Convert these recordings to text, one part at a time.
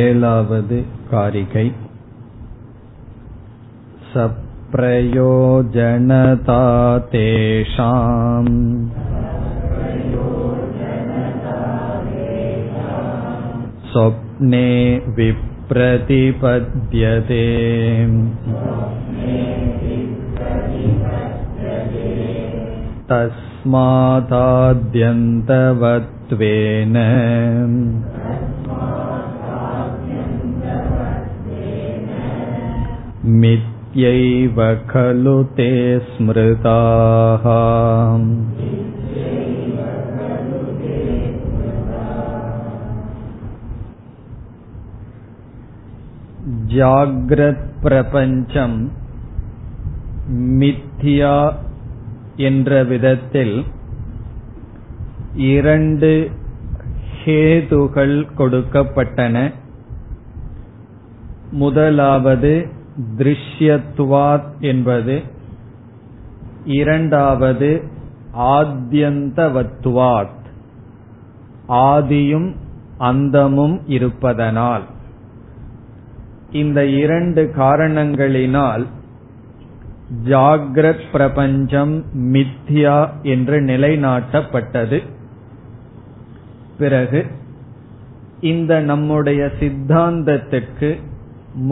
ஏழாவது காரிகை சப்ரயோஜனதா தேஷாம் ஸ்வப்னே விப்ரதிபத்யதே தஸ்மாதாத்யந்தவத்வேன மித்யைவ கலு தே ஸ்மிருதாஹ. ஜாக்ரத் பிரபஞ்சம் மித்யா என்ற விதத்தில் இரண்டு ஹேதுகள் கொடுக்கப்பட்டன. முதலாவது திருஷ்யத்வாத் என்பது, இரண்டாவது ஆத்யந்தவத்வாத் ஆதியும் அந்தமும் இருப்பதனால். இந்த இரண்டு காரணங்களினால் ஜாக்ரத் பிரபஞ்சம் மித்யா என்று நிலைநாட்டப்பட்டது. பிறகு இந்த நம்முடைய சித்தாந்தத்துக்கு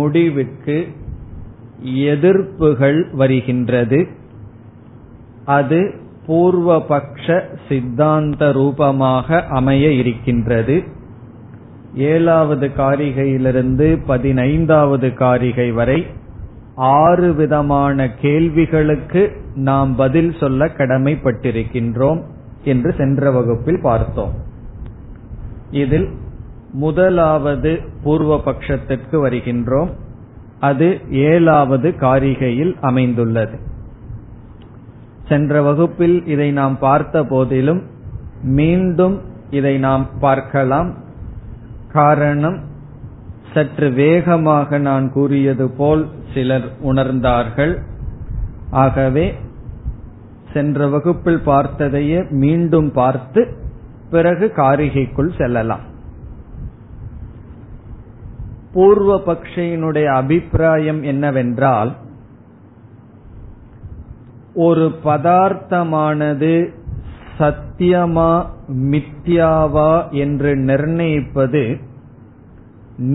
முடிவுக்கு எதிர்ப்புகள் வருகின்றது. அது பூர்வபக்ஷ சித்தாந்த ரூபமாக அமைய இருக்கின்றது. ஏழாவது காரிகையிலிருந்து 15வது காரிகை வரை 6 விதமான கேள்விகளுக்கு நாம் பதில் சொல்ல கடமைப்பட்டிருக்கின்றோம் என்று சென்ற வகுப்பில் பார்த்தோம். இதில் முதலாவது பூர்வ பட்சத்திற்கு வருகின்றோம். அது 7வது காரிகையில் அமைந்துள்ளது. சென்ற வகுப்பில் இதை நாம் பார்த்த போதிலும் மீண்டும் இதை நாம் பார்க்கலாம். காரணம், சற்று வேகமாக நான் கூறியது போல் சிலர் உணர்ந்தார்கள். ஆகவே சென்ற வகுப்பில் பார்த்ததையே மீண்டும் பார்த்து பிறகு காரிகைக்குள் செல்லலாம். பூர்வ பக்ஷியினுடைய அபிப்பிராயம் என்னவென்றால், ஒரு பதார்த்தமானது சத்தியமா மித்யாவா என்று நிர்ணயிப்பது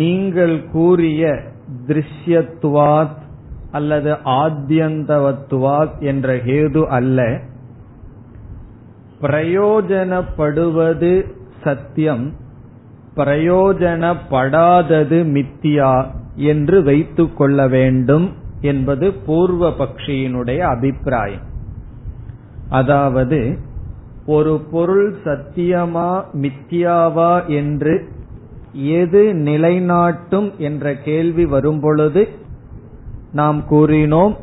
நீங்கள் கூறிய திருஷ்யத்வாத் அல்லது ஆத்யந்தவத்வாத் என்ற ஹேது அல்ல. பிரயோஜனப்படுவது சத்தியம், பிரயோஜனப்படாதது மித்தியா என்று வைத்துக் கொள்ள வேண்டும் என்பது பூர்வ பக்ஷியினுடைய அபிப்பிராயம். அதாவது, ஒரு பொருள் சத்தியமா மித்தியாவா என்று எது நிலைநாட்டும் என்ற கேள்வி வரும்பொழுது நாம் கூறினோம்,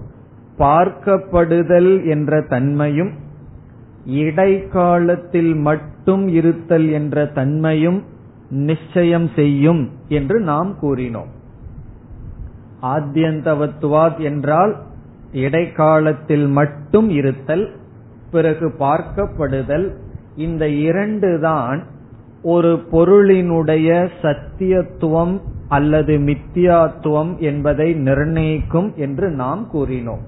பார்க்கப்படுதல் என்ற தன்மையும் இடைக்காலத்தில் மட்டும் இருத்தல் என்ற தன்மையும் நிச்சயம் செய்யும் என்று நாம் கூறினோம். ஆத்யந்தவத்வாத் என்றால் இடைக்காலத்தில் மட்டும் இருத்தல், பிறகு பார்க்கப்படுதல், இந்த இரண்டு தான் ஒரு பொருளினுடைய சத்தியத்துவம் அல்லது மித்தியாத்துவம் என்பதை நிர்ணயிக்கும் என்று நாம் கூறினோம்.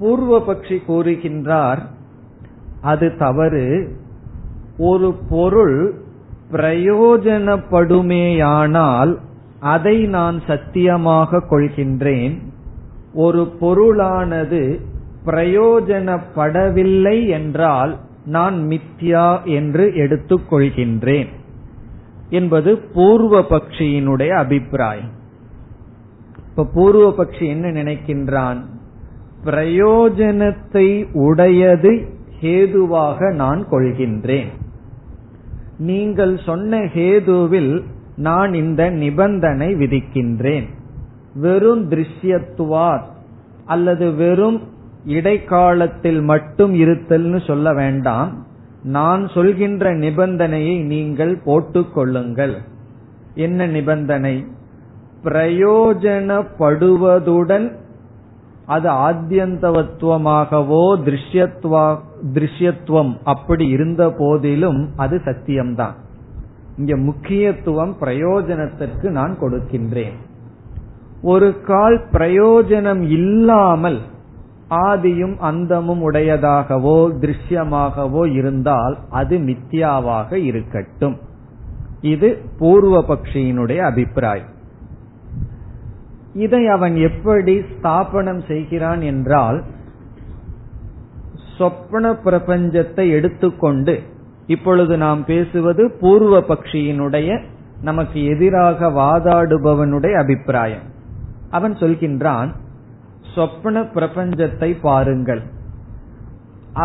பூர்வ பக்ஷி கூறுகின்றார், அது தவறு. ஒரு பொருள் பிரயோஜனப்படுமேயானால் அதை நான் சத்தியமாக கொள்கின்றேன். ஒரு பொருளானது பிரயோஜனப்படவில்லை என்றால் நான் மித்யா என்று எடுத்துக்கொள்கின்றேன் என்பது பூர்வ பக்ஷியினுடைய அபிப்பிராயம். இப்ப பூர்வ பக்ஷி என்ன நினைக்கின்றான்? பிரயோஜனத்தை உடையது ஹேதுவாக நான் கொள்கின்றேன். நீங்கள் சொன்ன ஹேதுவில் நான் இந்த நிபந்தனை விதிக்கின்றேன். வெறும் திருஷ்யத்துவார் அல்லது வெறும் இடைக்காலத்தில் மட்டும் இருத்தல்னு சொல்ல வேண்டாம். நான் சொல்கின்ற நிபந்தனையை நீங்கள் போட்டுக் கொள்ளுங்கள். என்ன நிபந்தனை? பிரயோஜனப்படுவதுடன் அது ஆத்யந்தவத்துவமாகவோ திருஷ்யத்துவம் அப்படி இருந்த போதிலும் அது சத்தியம்தான். இங்க முக்கியத்துவம் பிரயோஜனத்திற்கு நான் கொடுக்கின்றேன். ஒரு கால் பிரயோஜனம் இல்லாமல் ஆதியும் அந்தமும் உடையதாகவோ திருஷ்யமாகவோ இருந்தால் அது மித்யாவாக இருக்கட்டும். இது பூர்வ பக்ஷியினுடைய அபிப்பிராயம். இதை அவன் எப்படி ஸ்தாபனம் செய்கிறான் என்றால், சொப்ன பிரபஞ்சத்தை எடுத்துக்கொண்டு, இப்பொழுது நாம் பேசுவது பூர்வ பக்ஷியினுடைய, நமக்கு எதிராக வாதாடுபவனுடைய அபிப்பிராயம். அவன் சொல்கின்றான், சொப்ன பிரபஞ்சத்தை பாருங்கள்,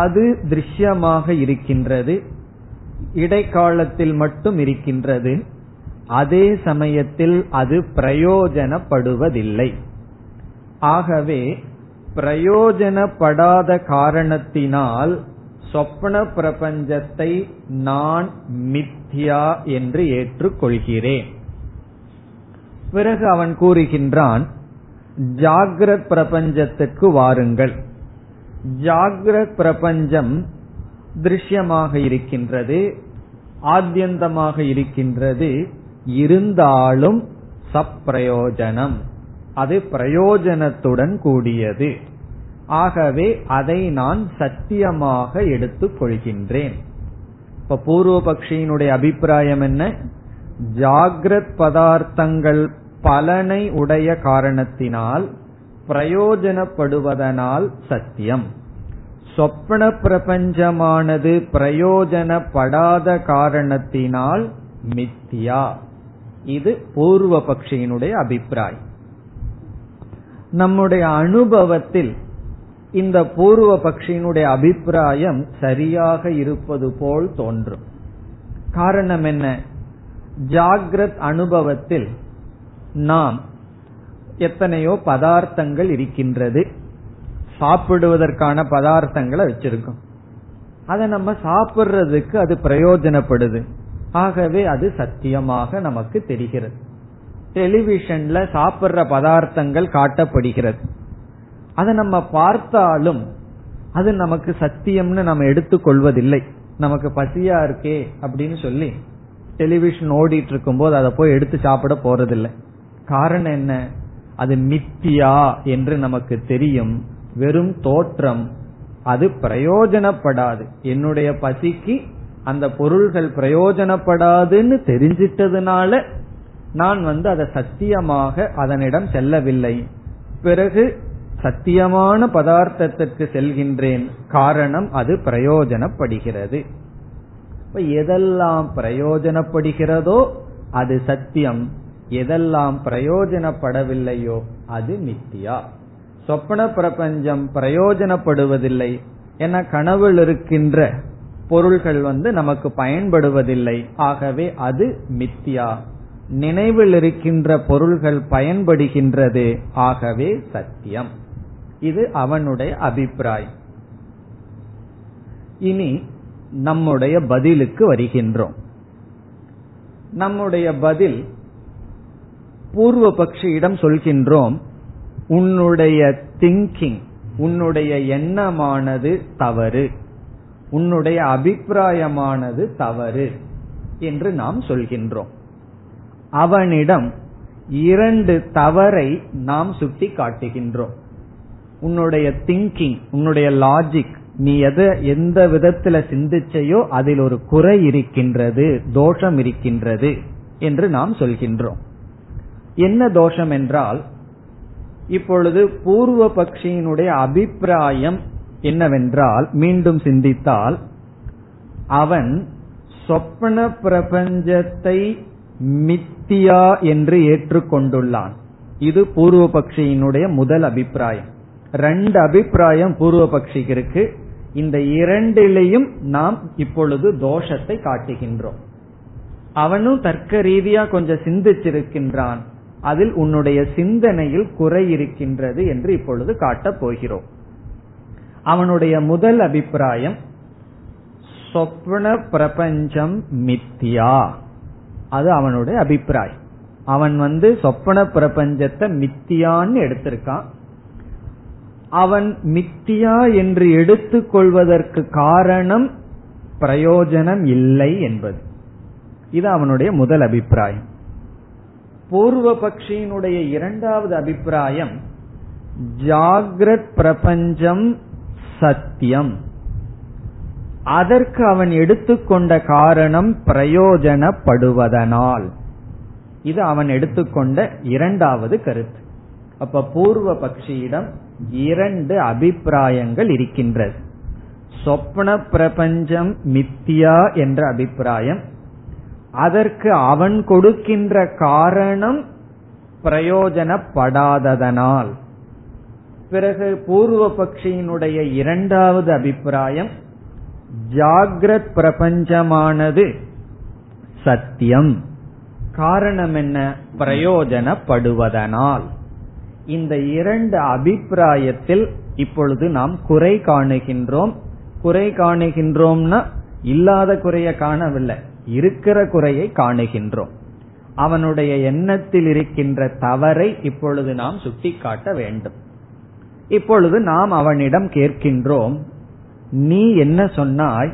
அது திருஷ்யமாக இருக்கின்றது, இடைக்காலத்தில் மட்டும் இருக்கின்றது, அதே சமயத்தில் அது பிரயோஜனப்படுவதில்லை. ஆகவே பிரயோஜனப்படாத காரணத்தினால் சொப்ன பிரபஞ்சத்தை நான் மித்யா என்று ஏற்றுக்கொள்கிறேன். பிறகு அவன் கூறுகின்றான், ஜாக்ரத் பிரபஞ்சத்துக்கு வாருங்கள். ஜாக்ரத் பிரபஞ்சம் திருஷ்யமாக இருக்கின்றது, ஆத்யந்தமாக இருக்கின்றது, இருந்தாலும் சப்ரயோஜனம், அது பிரயோஜனத்துடன் கூடியது. ஆகவே அதை நான் சத்தியமாக எடுத்துக் கொள்கின்றேன். இப்ப பூர்வ பக்ஷியினுடைய அபிப்பிராயம் என்ன? ஜாகிரத் பதார்த்தங்கள் பலனை உடைய காரணத்தினால், பிரயோஜனப்படுவதனால் சத்தியம். சொப்ன பிரபஞ்சமானது பிரயோஜனப்படாத காரணத்தினால் மித்யா. இது பூர்வ பக்ஷியினுடைய அபிப்பிராயம். நம்முடைய அனுபவத்தில் இந்த பூர்வ பக்ஷியினுடைய அபிப்பிராயம் சரியாக இருப்பது போல் தோன்றும். காரணம் என்ன? ஜாகிரத் அனுபவத்தில் நாம் எத்தனையோ பதார்த்தங்கள் இருக்கின்றது, சாப்பிடுவதற்கான பதார்த்தங்களை வச்சிருக்கோம், அதை நம்ம சாப்பிடுறதுக்கு அது பிரயோஜனப்படுது, ஆகவே அது சத்தியமாக நமக்கு தெரிகிறது. டெலிவிஷன்ல சாப்பிடுற பதார்த்தங்கள் காட்டப்படுகிறது, அதை நம்ம பார்த்தாலும் அது நமக்கு சத்தியம்னு நம்ம எடுத்துக்கொள்வதில்லை. நமக்கு பசியா இருக்கே அப்படின்னு சொல்லி டெலிவிஷன் ஓடிட்டு இருக்கும் போது அதை போய் எடுத்து சாப்பிட போறதில்லை. காரணம் என்ன? அது மித்தியா என்று நமக்கு தெரியும், வெறும் தோற்றம், அது பிரயோஜனப்படாது. என்னுடைய பசிக்கு அந்த பொருள்கள் பிரயோஜனப்படாதுன்னு தெரிஞ்சிட்டதுனால நான் அதை சத்தியமாக அதனிடம் செல்லவில்லை. பிறகு சத்தியமான பதார்த்தத்திற்கு செல்கின்றேன், காரணம் அது பிரயோஜனப்படுகிறது. எதெல்லாம் பிரயோஜனப்படுகிறதோ அது சத்தியம், எதெல்லாம் பிரயோஜனப்படவில்லையோ அது மித்யா. சொப்பன பிரபஞ்சம் பிரயோஜனப்படுவதில்லை, என கனவில் இருக்கின்ற பொருள்கள் நமக்கு பயன்படுவதில்லை, ஆகவே அது மித்யா. நினைவில் இருக்கின்ற பொருள்கள் பயன்படுகின்றது, ஆகவே சத்தியம். இது அவனுடைய அபிப்பிராயம். இனி நம்முடைய பதிலுக்கு வருகின்றோம். நம்முடைய பதில், பூர்வ பக்ஷியிடம் சொல்கின்றோம், உன்னுடைய திங்கிங், உன்னுடைய எண்ணமானது தவறு, உன்னுடைய அபிப்பிராயமானது தவறு என்று நாம் சொல்கின்றோம். அவனிடம் இரண்டு தவறை நாம் சுட்டி காட்டுகின்றோம். உன்னுடைய திங்கிங், உன்னுடைய லாஜிக், நீ எந்த விதத்துல சிந்திச்சையோ அதில் ஒரு குறை இருக்கின்றது, தோஷம் இருக்கின்றது என்று நாம் சொல்கின்றோம். என்ன தோஷம் என்றால், இப்பொழுது பூர்வ பக்ஷியினுடைய அபிப்பிராயம் என்னவென்றால், மீண்டும் சிந்தித்தால், அவன் சொப்ன பிரபஞ்சத்தை மித்தியா என்று ஏற்றுக்கொண்டுள்ளான். இது பூர்வ பக்ஷியினுடைய முதல் அபிப்பிராயம். ரெண்டு அபிப்பிராயம் பூர்வ பக்ஷிக்கு இருக்கு. இந்த இரண்டிலையும் நாம் இப்பொழுது தோஷத்தை காட்டுகின்றோம். அவனும் தர்க்க ரீதியா கொஞ்சம் சிந்திச்சிருக்கின்றான், அதில் உன்னுடைய சிந்தனையில் குறை இருக்கின்றது என்று இப்பொழுது காட்டப் போகிறோம். அவனுடைய முதல் அபிப்பிராயம், சொப்ன பிரபஞ்சம் மித்யா, அது அவனுடைய அபிப்பிராயம். அவன் சொப்ன பிரபஞ்சத்தை மித்தியான்னு எடுத்திருக்கான். அவன் மித்தியா என்று எடுத்துக் கொள்வதற்கு காரணம் பிரயோஜனம் இல்லை என்பது. இது அவனுடைய முதல் அபிப்பிராயம். பூர்வ பக்ஷியினுடைய இரண்டாவது அபிப்பிராயம், ஜாகிரத் பிரபஞ்சம் சத்தியம், அதற்கு அவன் எடுத்துக்கொண்ட காரணம் பிரயோஜனப்படுவதனால். இது அவன் எடுத்துக்கொண்ட இரண்டாவது கருத்து. அப்ப பூர்வ பக்ஷியிடம் இரண்டு அபிப்பிராயங்கள் இருக்கின்றது. சொப்ன பிரபஞ்சம் மித்தியா என்ற அபிப்பிராயம், அதற்கு அவன் கொடுக்கின்ற காரணம் பிரயோஜனப்படாததனால். பிறகு பூர்வ பக்ஷியினுடைய இரண்டாவது அபிப்பிராயம், ஜாகிரத் பிரபஞ்சமானது சத்தியம், காரணம் என்ன, பிரயோஜனப்படுவதனால். இந்த இரண்டு அபிப்பிராயத்தில் இப்பொழுது நாம் குறை காணுகின்றோம். குறை காணுகின்றோம்னா இல்லாத குறையை காணவில்லை, இருக்கிற குறையை காணுகின்றோம். அவனுடைய எண்ணத்தில் இருக்கின்ற தவறை இப்பொழுது நாம் சுட்டிக்காட்ட வேண்டும். இப்பொழுது நாம் அவனிடம் கேட்கின்றோம், நீ என்ன சொன்னாய்,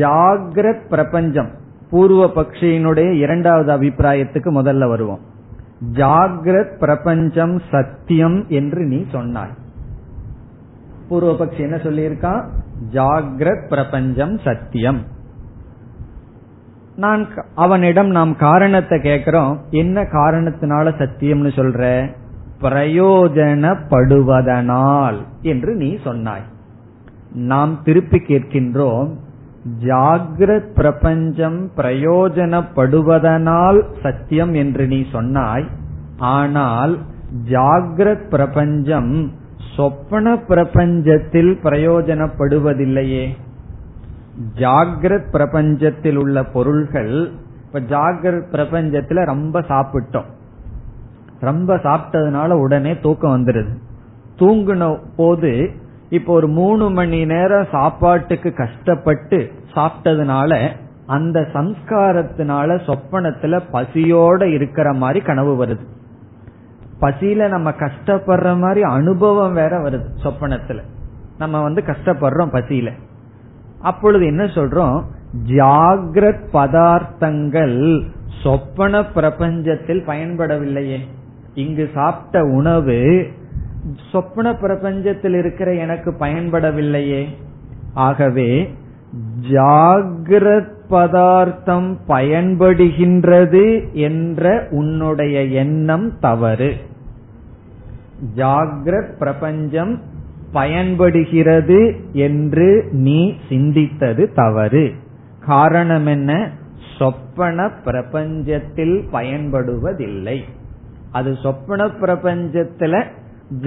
ஜாகிரத் பிரபஞ்சம், பூர்வ பக்ஷியினுடைய இரண்டாவது அபிப்பிராயத்துக்கு முதல்ல வருவோம், ஜாகிரத் பிரபஞ்சம் சத்தியம் என்று நீ சொன்னாய். பூர்வ பக்ஷி என்ன சொல்லியிருக்கா, ஜாகிரத் பிரபஞ்சம் சத்தியம். நான் அவனிடம் நாம் காரணத்தை கேட்கிறோம், என்ன காரணத்தினால சத்தியம்னு சொல்ற, பிரயோஜனப்படுவதனால் என்று நீ சொன்னாய். நாம் திருப்பி கேட்கின்றோம், ஜாகிரத் பிரபஞ்சம் பிரயோஜனப்படுவதனால் சத்தியம் என்று நீ சொன்னாய், ஆனால் ஜாகிரத் பிரபஞ்சம் சொப்பன பிரபஞ்சத்தில் பிரயோஜனப்படுவதில்லையே. ஜாகிரத் பிரபஞ்சத்தில் உள்ள பொருள்கள், இப்ப ஜாகிரத் பிரபஞ்சத்துல ரொம்ப சாப்பிட்டோம், ரொம்ப சாப்பிட்டதுனால உடனே தூக்கம் வந்துருது. தூங்குன போது இப்போ ஒரு 3 மணி நேரம் சாப்பாட்டுக்கு கஷ்டப்பட்டு சாப்பிட்டதுனால அந்த சம்ஸ்காரத்தினால சொப்பனத்துல பசியோட இருக்கிற மாதிரி கனவு வருது. பசியில நம்ம கஷ்டப்படுற மாதிரி அனுபவம் வேற வருது. சொப்பனத்துல நம்ம கஷ்டப்படுறோம் பசியில. அப்பொழுது என்ன சொல்றோம், ஜாகிரத் பதார்த்தங்கள் சொப்பன பிரபஞ்சத்தில் பயன்படவில்லையே, இங்கு சாப்பிட்ட உணவு சொப்பன பிரபஞ்சத்தில் இருக்கிற எனக்கு பயன்படவில்லையே. ஆகவே ஜாகிரத் பதார்த்தம் பயன்படுகின்றது என்ற உன்னுடைய எண்ணம் தவறு. ஜாகிரத் பிரபஞ்சம் பயன்படுகிறது என்று நீ சிந்தித்தது தவறு. காரணம் என்ன, சொப்பன பிரபஞ்சத்தில் பயன்படுவதில்லை. அது சொப்பன பிரபஞ்சத்துல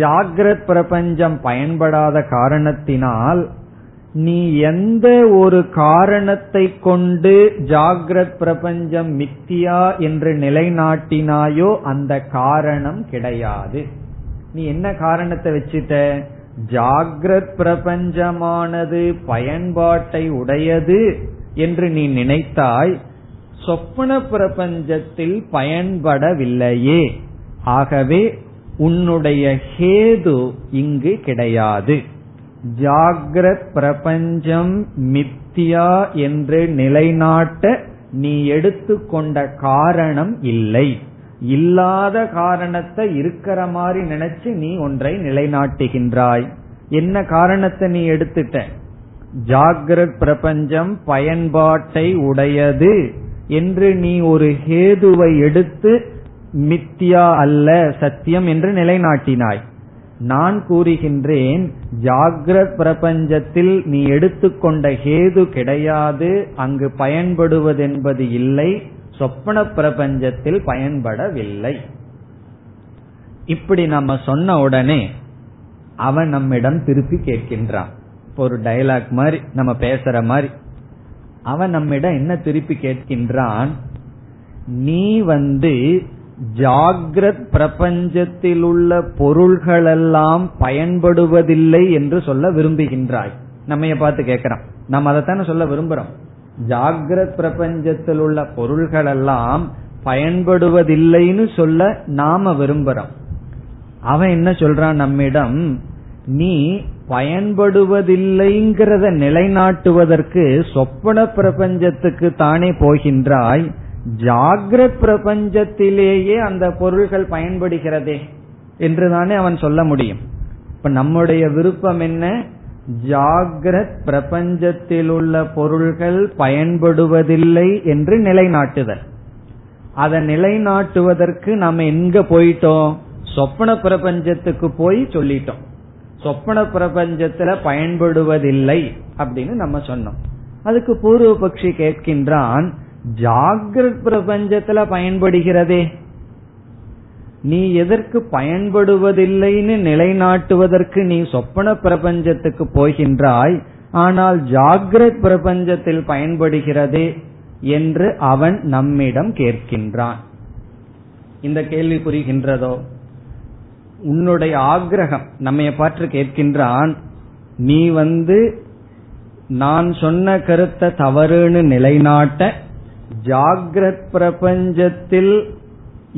ஜாகிரத் பிரபஞ்சம் பயன்படாத காரணத்தினால் நீ எந்த ஒரு காரணத்தை கொண்டு ஜாகிரத் பிரபஞ்சம் மித்தியா என்று நிலைநாட்டினாயோ அந்த காரணம் கிடையாது. நீ என்ன காரணத்தை வச்சுட்ட, ஜாகிரத் பிரபஞ்சமானது பயன்பாட்டை உடையது என்று நீ நினைத்தாய், சொப்பன பிரபஞ்சத்தில் பயன்படவில்லையே. ஆகவே உன்னுடைய ஹேது இங்கு கிடையாது. ஜாகிரத் பிரபஞ்சம் மித்தியா என்று நிலைநாட்ட நீ எடுத்துக்கொண்ட காரணம் இல்லை. இல்லாத காரணத்தை இருக்கிற மாதிரி நினைச்சு நீ ஒன்றை நிலைநாட்டுகின்றாய். என்ன காரணத்தை நீ எடுத்துட்ட, ஜாகிரத் பிரபஞ்சம் பயன்பாட்டை உடையது என்று நீ ஒரு ஹேதுவை எடுத்து மித்தியா அல்ல சத்தியம் என்று நிலைநாட்டினாய். நான் கூறுகின்றேன், ஜாகிரத் பிரபஞ்சத்தில் நீ எடுத்துக்கொண்ட ஹேது கிடையாது, அங்கு பயன்படுவதென்பது இல்லை, சொப்பன பிரபஞ்சத்தில் பயன்படவில்லை. இப்படி நம்ம சொன்ன உடனே அவன் நம்மிடம் திருப்பி கேட்கின்றான். ஒரு டயலாக் மாதிரி நம்ம பேசுற மாதிரி அவன் நம்மிடம் என்ன திருப்பி கேட்கின்றான், நீ ஜாகிரத் பிரபஞ்சத்தில் உள்ள பொருள்களெல்லாம் பயன்படுவதில்லை என்று சொல்ல விரும்புகின்றாய். நம்ம பார்த்து கேட்கிறோம், நம்ம அதைத்தானே சொல்ல விரும்புறோம். ஜாகிரத் பிரபஞ்சத்தில் உள்ள பொருள்களெல்லாம் பயன்படுவதில்லைன்னு சொல்ல நாம விரும்புறோம். அவன் என்ன சொல்றான் நம்மிடம், நீ பயன்படுவதில்லைங்கிறத நிலைநாட்டுவதற்கு சொப்பன பிரபஞ்சத்துக்கு தானே போகின்றாய், ஜாகிரத் பிரபஞ்சத்திலேயே அந்த பொருள்கள் பயன்படுகிறதே என்றுதானே அவன் சொல்ல முடியும். இப்ப நம்முடைய விருப்பம் என்ன? ஜாகிரத் பிரபஞ்சத்தில் உள்ள பொருள்கள் பயன்படுவதில்லை என்று நிலைநாட்டுதல். அதை நிலைநாட்டுவதற்கு நம்ம எங்க போயிட்டோம்? சொப்பன பிரபஞ்சத்துக்கு போய் சொல்லிட்டோம். சொப்பன பிரபஞ்சத்துல பயன்படுவதில்லை அப்படின்னு நம்ம சொன்னோம். அதுக்கு பூர்வ பக்ஷி கேட்கின்றான், ஜாகிரத் பிரபஞ்சத்துல பயன்படுகிறதே, நீ எதற்கு பயன்படுவதில்லைன்னு நிலைநாட்டுவதற்கு நீ சொப்பன பிரபஞ்சத்துக்கு போகின்றாய், ஆனால் ஜாகிரத் பிரபஞ்சத்தில் பயன்படுகிறதே என்று அவன் நம்மிடம் கேட்கின்றான். இந்த கேள்வி புரிகின்றதோ? உன்னுடைய ஆக்ரகம் நம்மைய பற்றி கேட்கின்றான். நீ நான் சொன்ன கருத்தை தவறுன்னு நிலைநாட்ட ஜாகிரத் பிரபஞ்சத்தில்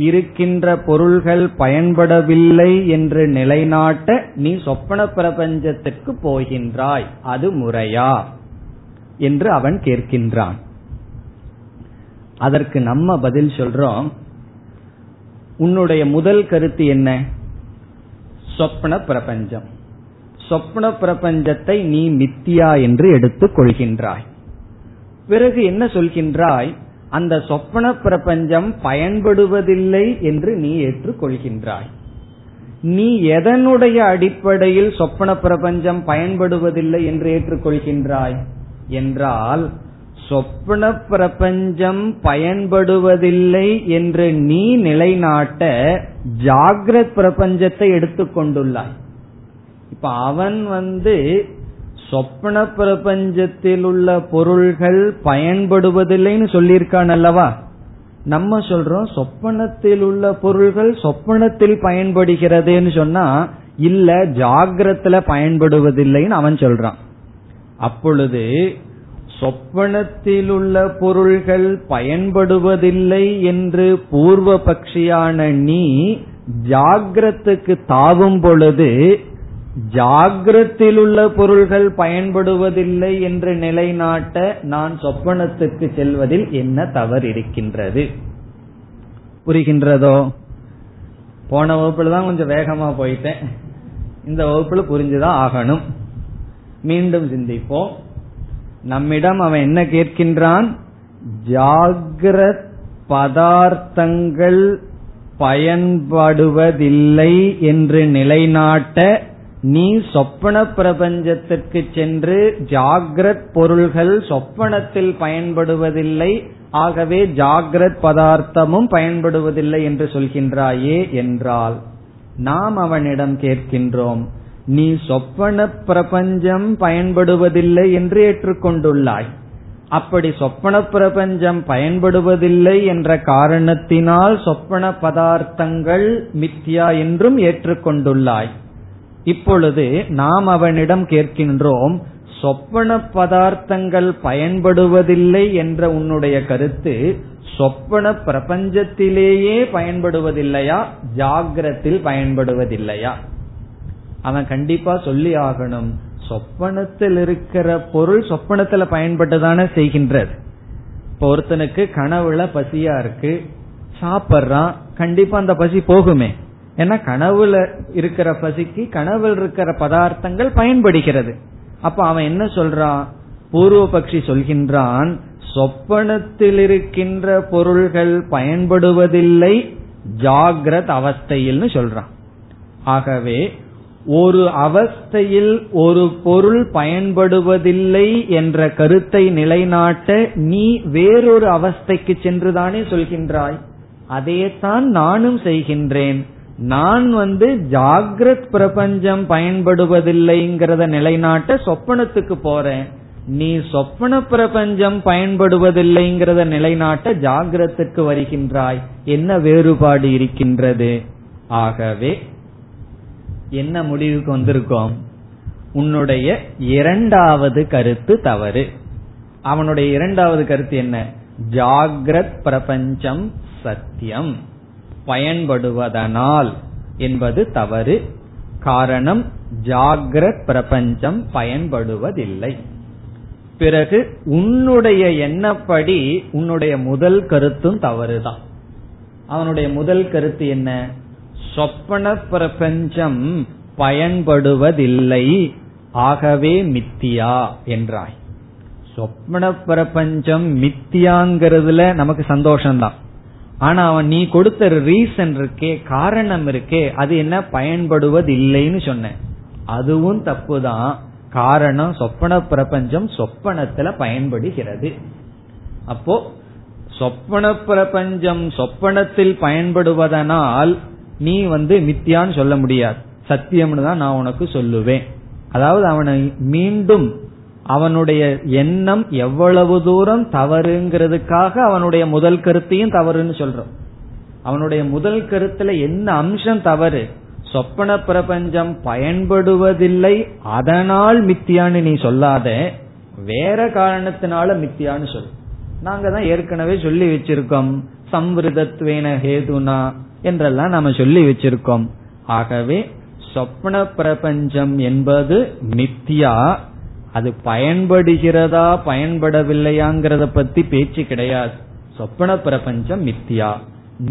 இருக்கின்ற பொருள்கள் பயன்படவில்லை என்று நிலைநாட்ட நீ சொப்பன பிரபஞ்சத்திற்கு போகின்றாய், அது முறையா என்று அவன் கேட்கின்றான். அதற்கு நம்ம பதில் சொல்றோம், உன்னுடைய முதல் கருத்து என்ன? சொப்ன பிரபஞ்சம். சொப்ன பிரபஞ்சத்தை நீ மித்தியா என்று எடுத்துக் கொள்கின்றாய். பிறகு என்ன சொல்கின்றாய்? அந்த சொப்பன பிரபஞ்சம் பயன்படுவதில்லை என்று நீ ஏற்றுக்கொள்கின்றாய். நீ எதனுடைய அடிப்படையில் சொப்பன பிரபஞ்சம் பயன்படுவதில்லை என்று ஏற்றுக்கொள்கின்றாய் என்றால், சொப்பன பிரபஞ்சம் பயன்படுவதில்லை என்று நீ நிலைநாட்ட ஜாகிரத் பிரபஞ்சத்தை எடுத்துக்கொண்டுள்ளாய். இப்ப அவன் சொப்பன பிரபஞ்சத்தில் உள்ள பொருள்கள் பயன்படுவதில்லைன்னு சொல்லியிருக்கான் அல்லவா? நம்ம சொல்றோம் சொப்பனத்தில் உள்ள பொருள்கள் சொப்பனத்தில் பயன்படுகிறதுன்னு சொன்னா, இல்ல ஜாகிரத்துல பயன்படுவதில்லைன்னு அவன் சொல்றான். அப்பொழுது சொப்பனத்தில் உள்ள பொருள்கள் பயன்படுவதில்லை என்று பூர்வ பக்ஷியான நீ ஜாகிரத்துக்கு தாவும் பொழுது, ஜாகிரத்தில் உள்ள பொருள்கள் பயன்படுவதில்லை என்று நிலைநாட்ட நான் சொப்பனத்துக்கு செல்வதில் என்ன தவறு இருக்கின்றது? புரிகின்றதோ? போன வகுப்புல தான் கொஞ்சம் வேகமா போயிட்டேன், இந்த வகுப்புல புரிஞ்சுதான் ஆகணும். மீண்டும் சிந்திப்போம். நம்மிடம் அவன் என்ன கேட்கின்றான்? ஜாகிரத் பதார்த்தங்கள் பயன்படுவதில்லை என்று நிலைநாட்ட நீ சொப்பன பிரபஞ்சத்திற்கு சென்று ஜாகிரத் பொருள்கள் சொப்பனத்தில் பயன்படுவதில்லை, ஆகவே ஜாகிரத் பதார்த்தமும் பயன்படுவதில்லை என்று சொல்கின்றாயே என்றால், நாம் அவனிடம் கேட்கின்றோம், நீ சொப்பன பிரபஞ்சம் பயன்படுவதில்லை என்று ஏற்றுக்கொண்டுள்ளாய். அப்படி சொப்பன பிரபஞ்சம் பயன்படுவதில்லை என்ற காரணத்தினால் சொப்பன பதார்த்தங்கள் மித்யா என்றும் ஏற்றுக்கொண்டுள்ளாய். இப்பொழுது நாம் அவனிடம் கேட்கின்றோம், சொப்பன பதார்த்தங்கள் பயன்படுவதில்லை என்ற உன்னுடைய கருத்து சொப்பன பிரபஞ்சத்திலேயே பயன்படுவதில்லையா, ஜாகிரத்தில் பயன்படுவதில்லையா? அவன் கண்டிப்பா சொல்லி ஆகணும், சொப்பனத்தில் இருக்கிற பொருள் சொப்பனத்துல பயன்பட்டுதானே செய்கின்றது. இப்ப ஒருத்தனுக்கு கனவுல பசியா இருக்கு, சாப்பிட்றான், கண்டிப்பா அந்த பசி போகுமே, ஏன்னா கனவுல இருக்கிற பசிக்கு கனவுல இருக்கிற பதார்த்தங்கள் பயன்படுகிறது. அப்ப அவன் என்ன சொல்றான்? பூர்வ பக்ஷி சொல்கின்றான், சொப்பனத்தில் இருக்கின்ற பொருள்கள் பயன்படுவதில்லை ஜாகிரத் அவஸ்தையில் சொல்றான். ஆகவே ஒரு அவஸ்தையில் ஒரு பொருள் பயன்படுவதில்லை என்ற கருத்தை நிலைநாட்ட நீ வேறொரு அவஸ்தைக்கு சென்றுதானே சொல்கின்றாய். அதேதான் நானும் செய்கின்றேன். நான் ஜாகிரத் பிரபஞ்சம் பயன்படுவதில்லைங்கிறத நிலைநாட்ட சொப்பனத்துக்கு போறேன். நீ சொப்பன பிரபஞ்சம் பயன்படுவதில்லைங்கிறத நிலைநாட்ட ஜாகிரத்துக்கு வருகின்றாய். என்ன வேறுபாடு இருக்கின்றது? ஆகவே என்ன முடிவுக்கு வந்திருக்கோம்? உன்னுடைய இரண்டாவது கருத்து தவறு. அவனுடைய இரண்டாவது கருத்து என்ன? ஜாகிரத் பிரபஞ்சம் சத்தியம், பயன்படுவதனால் என்பது தவறு. காரணம், ஜாக்ரத் பிரபஞ்சம் பயன்படுவதில்லை. பிறகு உன்னுடைய எண்ணப்படி உன்னுடைய முதல் கருத்தும் தவறுதான். அவனுடைய முதல் கருத்து என்ன? சொப்பன பிரபஞ்சம் பயன்படுவதில்லை, ஆகவே மித்தியா என்றாய். சொப்ன பிரபஞ்சம் மித்தியாங்கிறதுல நமக்கு சந்தோஷம்தான். ஆனா அவன் நீ கொடுத்த ரீசன் இருக்கே, காரணம் இருக்கே, அது என்ன, பயன்படுவதில்லைன்னு சொன்ன, அதுவும் தப்புதான். காரணம் சொப்பன பிரபஞ்சம் சொப்பனத்துல பயன்படுகிறது. அப்போ சொப்பன பிரபஞ்சம் சொப்பனத்தில் பயன்படுவதனால் நீ மித்தியான்னு சொல்ல முடியாது, சத்தியம்னு தான் நான் உனக்கு சொல்லுவேன். அதாவது அவனை மீண்டும் அவனுடைய எண்ணம் எவ்வளவு தூரம் தவறுங்கிறதுக்காக அவனுடைய முதல் கருத்தையும் தவறுன்னு சொல்றோம். அவனுடைய முதல் கருத்துல என்ன அம்சம் தவறு? சொப்பன பிரபஞ்சம் பயன்படுவதில்லை, அதனால் மித்தியான்னு நீ சொல்லாத, வேற காரணத்தினால மித்தியான்னு சொல். நாங்க தான் ஏற்கனவே சொல்லி வச்சிருக்கோம், சம்ருதத்வேன ஹேதுனா என்றெல்லாம் நாம சொல்லி வச்சிருக்கோம். ஆகவே சொப்ன பிரபஞ்சம் என்பது மித்தியா. அது பயன்படுகிறதா பயன்படவில்லையாங்கிறத பத்தி பேச்சு கிடையாது. சொப்பன பிரபஞ்சம் மித்தியா,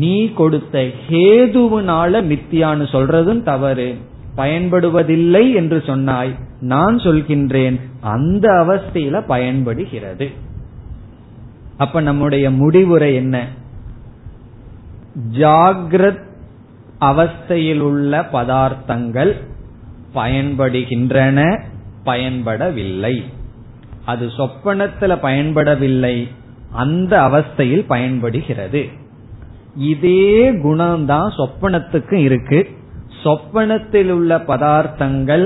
நீ கொடுத்த ஹேதுவினால மித்தியான்னு சொல்றதும் தவறு. பயன்படுவதில்லை என்று சொன்னாய், நான் சொல்கின்றேன் அந்த அவஸ்தையில பயன்படுகிறது. அப்ப நம்முடைய முடிவுரை என்ன? ஜாக்ரத் அவஸ்தையில் உள்ள பதார்த்தங்கள் பயன்படுகின்றன, பயன்படவில்லை. அது சொப்பனத்துல பயன்படவில்லை, அந்த அவஸ்தையில் பயன்படுகிறது. இதே குணம்தான் சொப்பனத்துக்கு இருக்கு. சொப்பனத்தில் உள்ள பதார்த்தங்கள்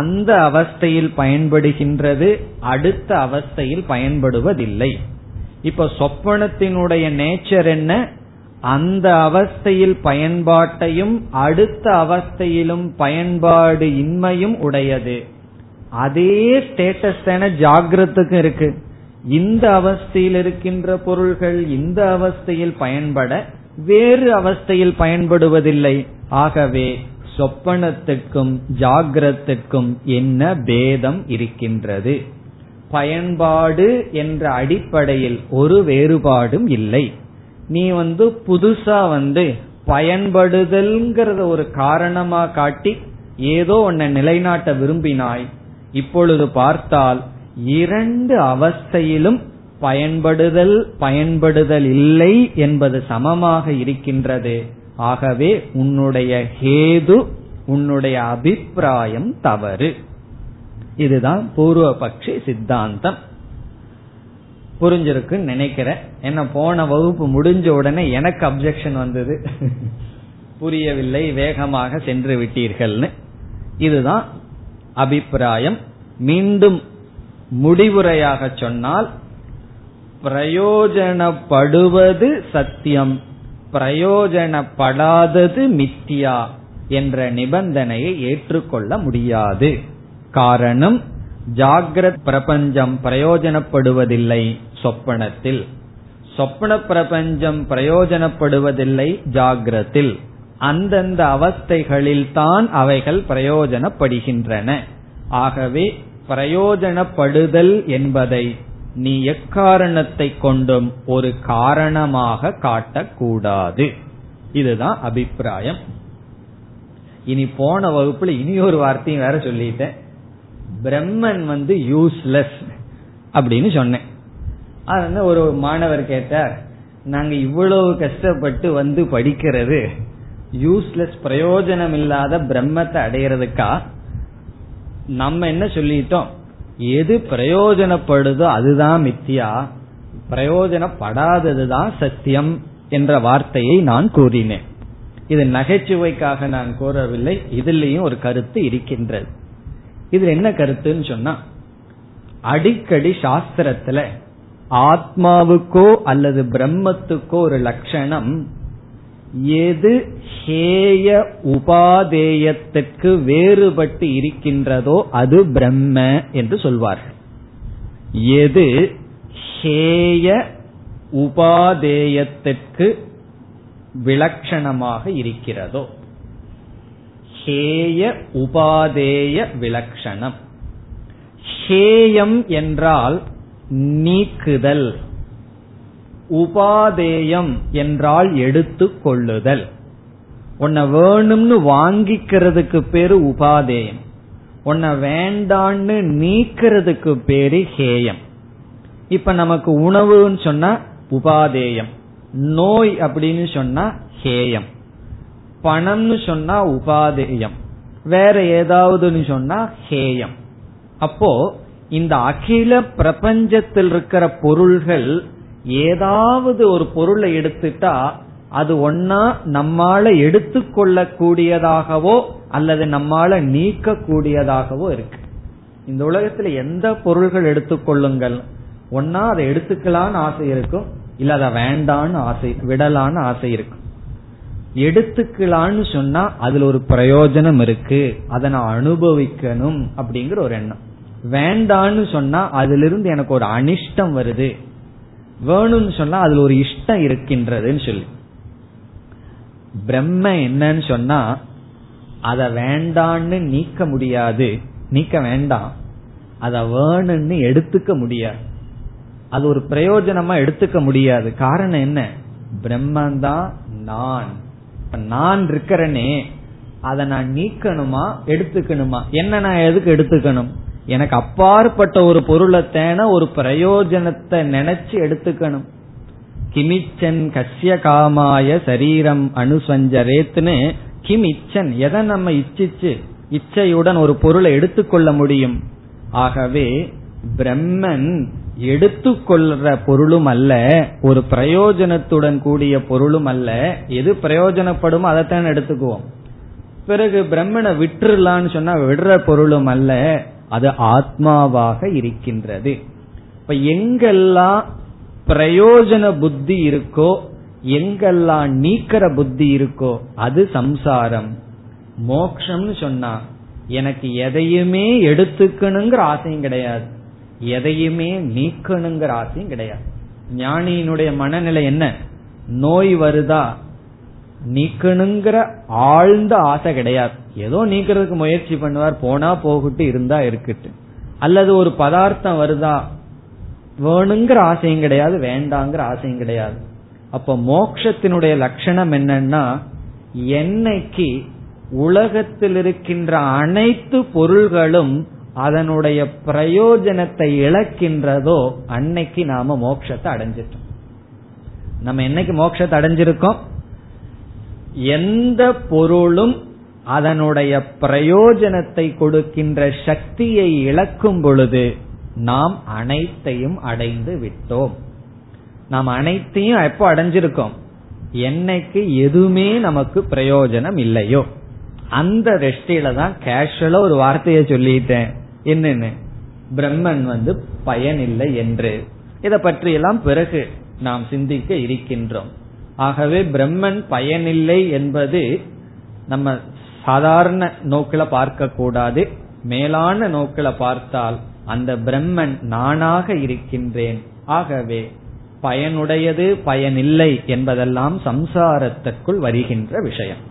அந்த அவஸ்தையில் பயன்படுகின்றது, அடுத்த அவஸ்தையில் பயன்படுவதில்லை. இப்ப சொப்பனத்தினுடைய நேச்சர் என்ன? அந்த அவஸ்தையில் பயன்பாட்டையும் அடுத்த அவஸ்தையிலும் பயன்பாடு இன்மையும் உடையது. அதே ஸ்டேட்டஸ் தான ஜாகிரத்துக்கு இருக்கு. இந்த அவஸ்தையில் இருக்கின்ற பொருள்கள் இந்த அவஸ்தையில் பயன்பட, வேறு அவஸ்தையில் பயன்படுவதில்லை. ஆகவே சொப்பனத்துக்கும் ஜாகிரத்துக்கும் என்ன பேதம் இருக்கின்றது? பயன்பாடு என்ற அடிப்படையில் ஒரு வேறுபாடும் இல்லை. நீ புதுசா பயன்படுதல்ங்கிறத ஒரு காரணமா காட்டி ஏதோ உன்னை நிலைநாட்ட விரும்பினாய். இப்பொழுது பார்த்தால் இரண்டு அவஸ்தையிலும் பயன்படுதல் பயன்படுதல் இல்லை என்பது சமமாக இருக்கின்றது. ஆகவே உன்னுடைய ஹேது உன்னுடைய அபிப்பிராயம் தவறு. இதுதான் பூர்வபக்ஷி சித்தாந்தம். புரிஞ்சிருக்கு நினைக்கிறேன். என்ன போன வகுப்பு முடிஞ்ச உடனே எனக்கு அப்செக்ஷன் வந்தது, புரியவில்லை, வேகமாக சென்று விட்டீர்கள்னு. இதுதான் அபிப்பிராயம். மீண்டும் முடிவுரையாக சொன்னால், பிரயோஜனப்படுவது சத்தியம், பிரயோஜனப்படாதது மித்தியா என்ற நிபந்தனையை ஏற்றுக்கொள்ள முடியாது. காரணம், ஜாகிரத் பிரபஞ்சம் பிரயோஜனப்படுவதில்லை சொப்பனத்தில், சொப்பன பிரபஞ்சம் பிரயோஜனப்படுவதில்லை ஜாகிரத்தில். அந்தந்த அவஸ்தைகளில் தான் அவைகள் பிரயோஜனப்படுகின்றன. ஆகவே பிரயோஜனப்படுதல் என்பதை நீ எக்காரணத்தை கொண்டும் ஒரு காரணமாக காட்டக்கூடாது. இதுதான் அபிப்பிராயம். இனி போன வகுப்புல இனி ஒரு வார்த்தையும் வேற சொல்லிட்டேன், பிரம்மன் யூஸ்லெஸ் அப்படின்னு சொன்னேன். அது ஒரு மாணவர் கேட்டார், நாங்க இவ்வளவு கஷ்டப்பட்டு படிக்கிறது யூஸ்லெஸ், பிரயோஜனம் இல்லாத பிரம்மத்தை அடையிறதுக்கா? நம்ம என்ன சொல்லிட்டோம், எது பிரயோஜனப்படுதோ அதுதான் மித்தியா, பிரயோஜனப்படாததுதான் சத்தியம் என்ற வார்த்தையை நான் கூறினேன். இது நகைச்சுவைக்காக நான் கூறவில்லை, இதுலயும் ஒரு கருத்து இருக்கின்றது. இது என்ன கருத்துன்னு சொன்னா, அடிக்கடி சாஸ்திரத்துல ஆத்மாவுக்கோ அல்லது பிரம்மத்துக்கோ ஒரு லட்சணம், எது ஹேய உபாதேயத்திற்கு வேறுபட்டு இருக்கின்றதோ அது பிரம்ம என்று சொல்வார்கள். எது ஹேய உபாதேயத்திற்கு விலட்சணமாக இருக்கிறதோ, ஹேய உபாதேய விலக்ஷணம். ஹேயம் என்றால் நீக்குதல், உபாதேயம் என்றால் எடுத்துக் கொள்ளுதல். உன்னை வேணும்னு வாங்கிக்கிறதுக்கு பேரு உபாதேயம், உன்னை வேண்டான்னு நீக்கிறதுக்கு பேரு ஹேயம். இப்ப நமக்கு உணவுன்னு சொன்னா உபாதேயம், நோய் அப்படின்னு சொன்னா ஹேயம், பணம்னு சொன்னா உபாதேயம், வேற ஏதாவதுன்னு சொன்னா ஹேயம். அப்போ இந்த அகில பிரபஞ்சத்தில் இருக்கிற பொருள்கள் ஏதாவது ஒரு பொருளை எடுத்துட்டா அது ஒன்னா நம்மால எடுத்துக்கொள்ள கூடியதாகவோ அல்லது நம்மால நீக்க கூடியதாகவோ இருக்கு. இந்த உலகத்துல எந்த பொருள்கள் எடுத்துக்கொள்ளுங்கள், ஒன்னா அதை எடுத்துக்கலான்னு ஆசை இருக்கும், இல்ல அதை வேண்டான்னு ஆசை, விடலான்னு ஆசை இருக்கும். எடுத்துக்கலான்னு சொன்னா அதுல ஒரு பிரயோஜனம் இருக்கு, அதை நான் அனுபவிக்கணும் அப்படிங்கிற ஒரு எண்ணம். வேண்டான்னு சொன்னா அதுல இருந்து எனக்கு ஒரு அனிஷ்டம் வருது, வேணும்னு சொன்னா அதுல ஒரு இஷ்டம் இருக்கின்றதுன்னு சொல்லி. பிரம்ம என்னன்னு சொன்னா அத வேண்டான்னு நீக்க முடியாது, நீக்க வேண்டாம், அத வேணும்னு எடுத்துக்க முடியாது, அது ஒரு பிரயோஜனமா எடுத்துக்க முடியாது. காரணம் என்ன? பிரம்மந்தான் நான். நான் இருக்கிறனே அத நான் நீக்கணுமா எடுத்துக்கணுமா? என்ன நான் எதுக்கு எடுத்துக்கணும்? எனக்கு அப்பாற்பட்ட ஒரு பொருளை தேன ஒரு பிரயோஜனத்தை நினைச்சு எடுத்துக்கணும். கிமிச்சன் கஸ்ய காமாய சரீரம் அனுசஞ்சரேத்னு, கிமிச்சன் எதை நம்ம இச்சிச்சு இச்சையுடன் ஒரு பொருளை எடுத்துக்கொள்ள முடியும். ஆகவே பிரம்மன் எடுத்துக்கொள்ற பொருளும் அல்ல, ஒரு பிரயோஜனத்துடன் கூடிய பொருளும் அல்ல. எது பிரயோஜனப்படுமோ அதைத்தான் எடுத்துக்குவோம். பிறகு பிரம்மனை விட்டுலான்னு சொன்னா விடுற பொருளும் அல்ல, அது ஆத்மாவாக இருக்கின்றது. இப்ப எங்கெல்லாம் பிரயோஜன புத்தி இருக்கோ, எங்கெல்லாம் நீக்கிற புத்தி இருக்கோ அது சம்சாரம். மோக்ஷம்னு சொன்னா எனக்கு எதையுமே எடுத்துக்கணுங்கிற ஆசையும் கிடையாது, எதையுமே நீக்கணுங்கிற ஆசையும் கிடையாது. ஞானியினுடைய மனநிலை என்ன? நோய் வருதா நீக்கணுங்கிற ஆழ்ந்த ஆசை கிடையாது, ஏதோ நீக்கிறதுக்கு முயற்சி பண்ணுவார், போனா போகுட்டு இருந்தா இருக்கட்டு. அல்லது ஒரு பதார்த்தம் வருதா வேணுங்கிற ஆசையும் கிடையாது, வேண்டாங்கிற ஆசையும் கிடையாது. அப்ப மோட்சத்தினுடைய லட்சணம் என்னன்னா, என்னைக்கு உலகத்தில் இருக்கின்ற அனைத்து பொருள்களும் அதனுடைய பிரயோஜனத்தை இழக்கின்றதோ அன்னைக்கு நாம மோட்சத்தை அடைஞ்சிட்டோம். நம்ம என்னைக்கு மோட்சத்தை அடைஞ்சிருக்கோம்? எந்த பொருளும் அதனுடைய பிரயோஜனத்தை கொடுக்கின்ற சக்தியை இழக்கும் பொழுது நாம் அனைத்தையும் அடைந்து விட்டோம். நாம் அனைத்தையும் எப்போ அடைஞ்சிருக்கோம்? என்னைக்கு எதுவுமே நமக்கு பிரயோஜனம் இல்லையோ அந்த ரெஸ்டில தான். கேஷுவலா ஒரு வார்த்தையை சொல்லிட்டேன், என்னன்னு பிரம்மன் பயனில்லை என்று. இதை பற்றி எல்லாம் பிறகு நாம் சிந்திக்க இருக்கின்றோம். ஆகவே பிரம்மன் பயனில்லை என்பது நம்ம சாதாரண நோக்கில பார்க்க கூடாது. மேலான நோக்கில பார்த்தால் அந்த பிரம்மன் நானாக இருக்கின்றேன். ஆகவே பயனுடையது பயனில்லை என்பதெல்லாம் சம்சாரத்திற்குள் வருகின்ற விஷயம்.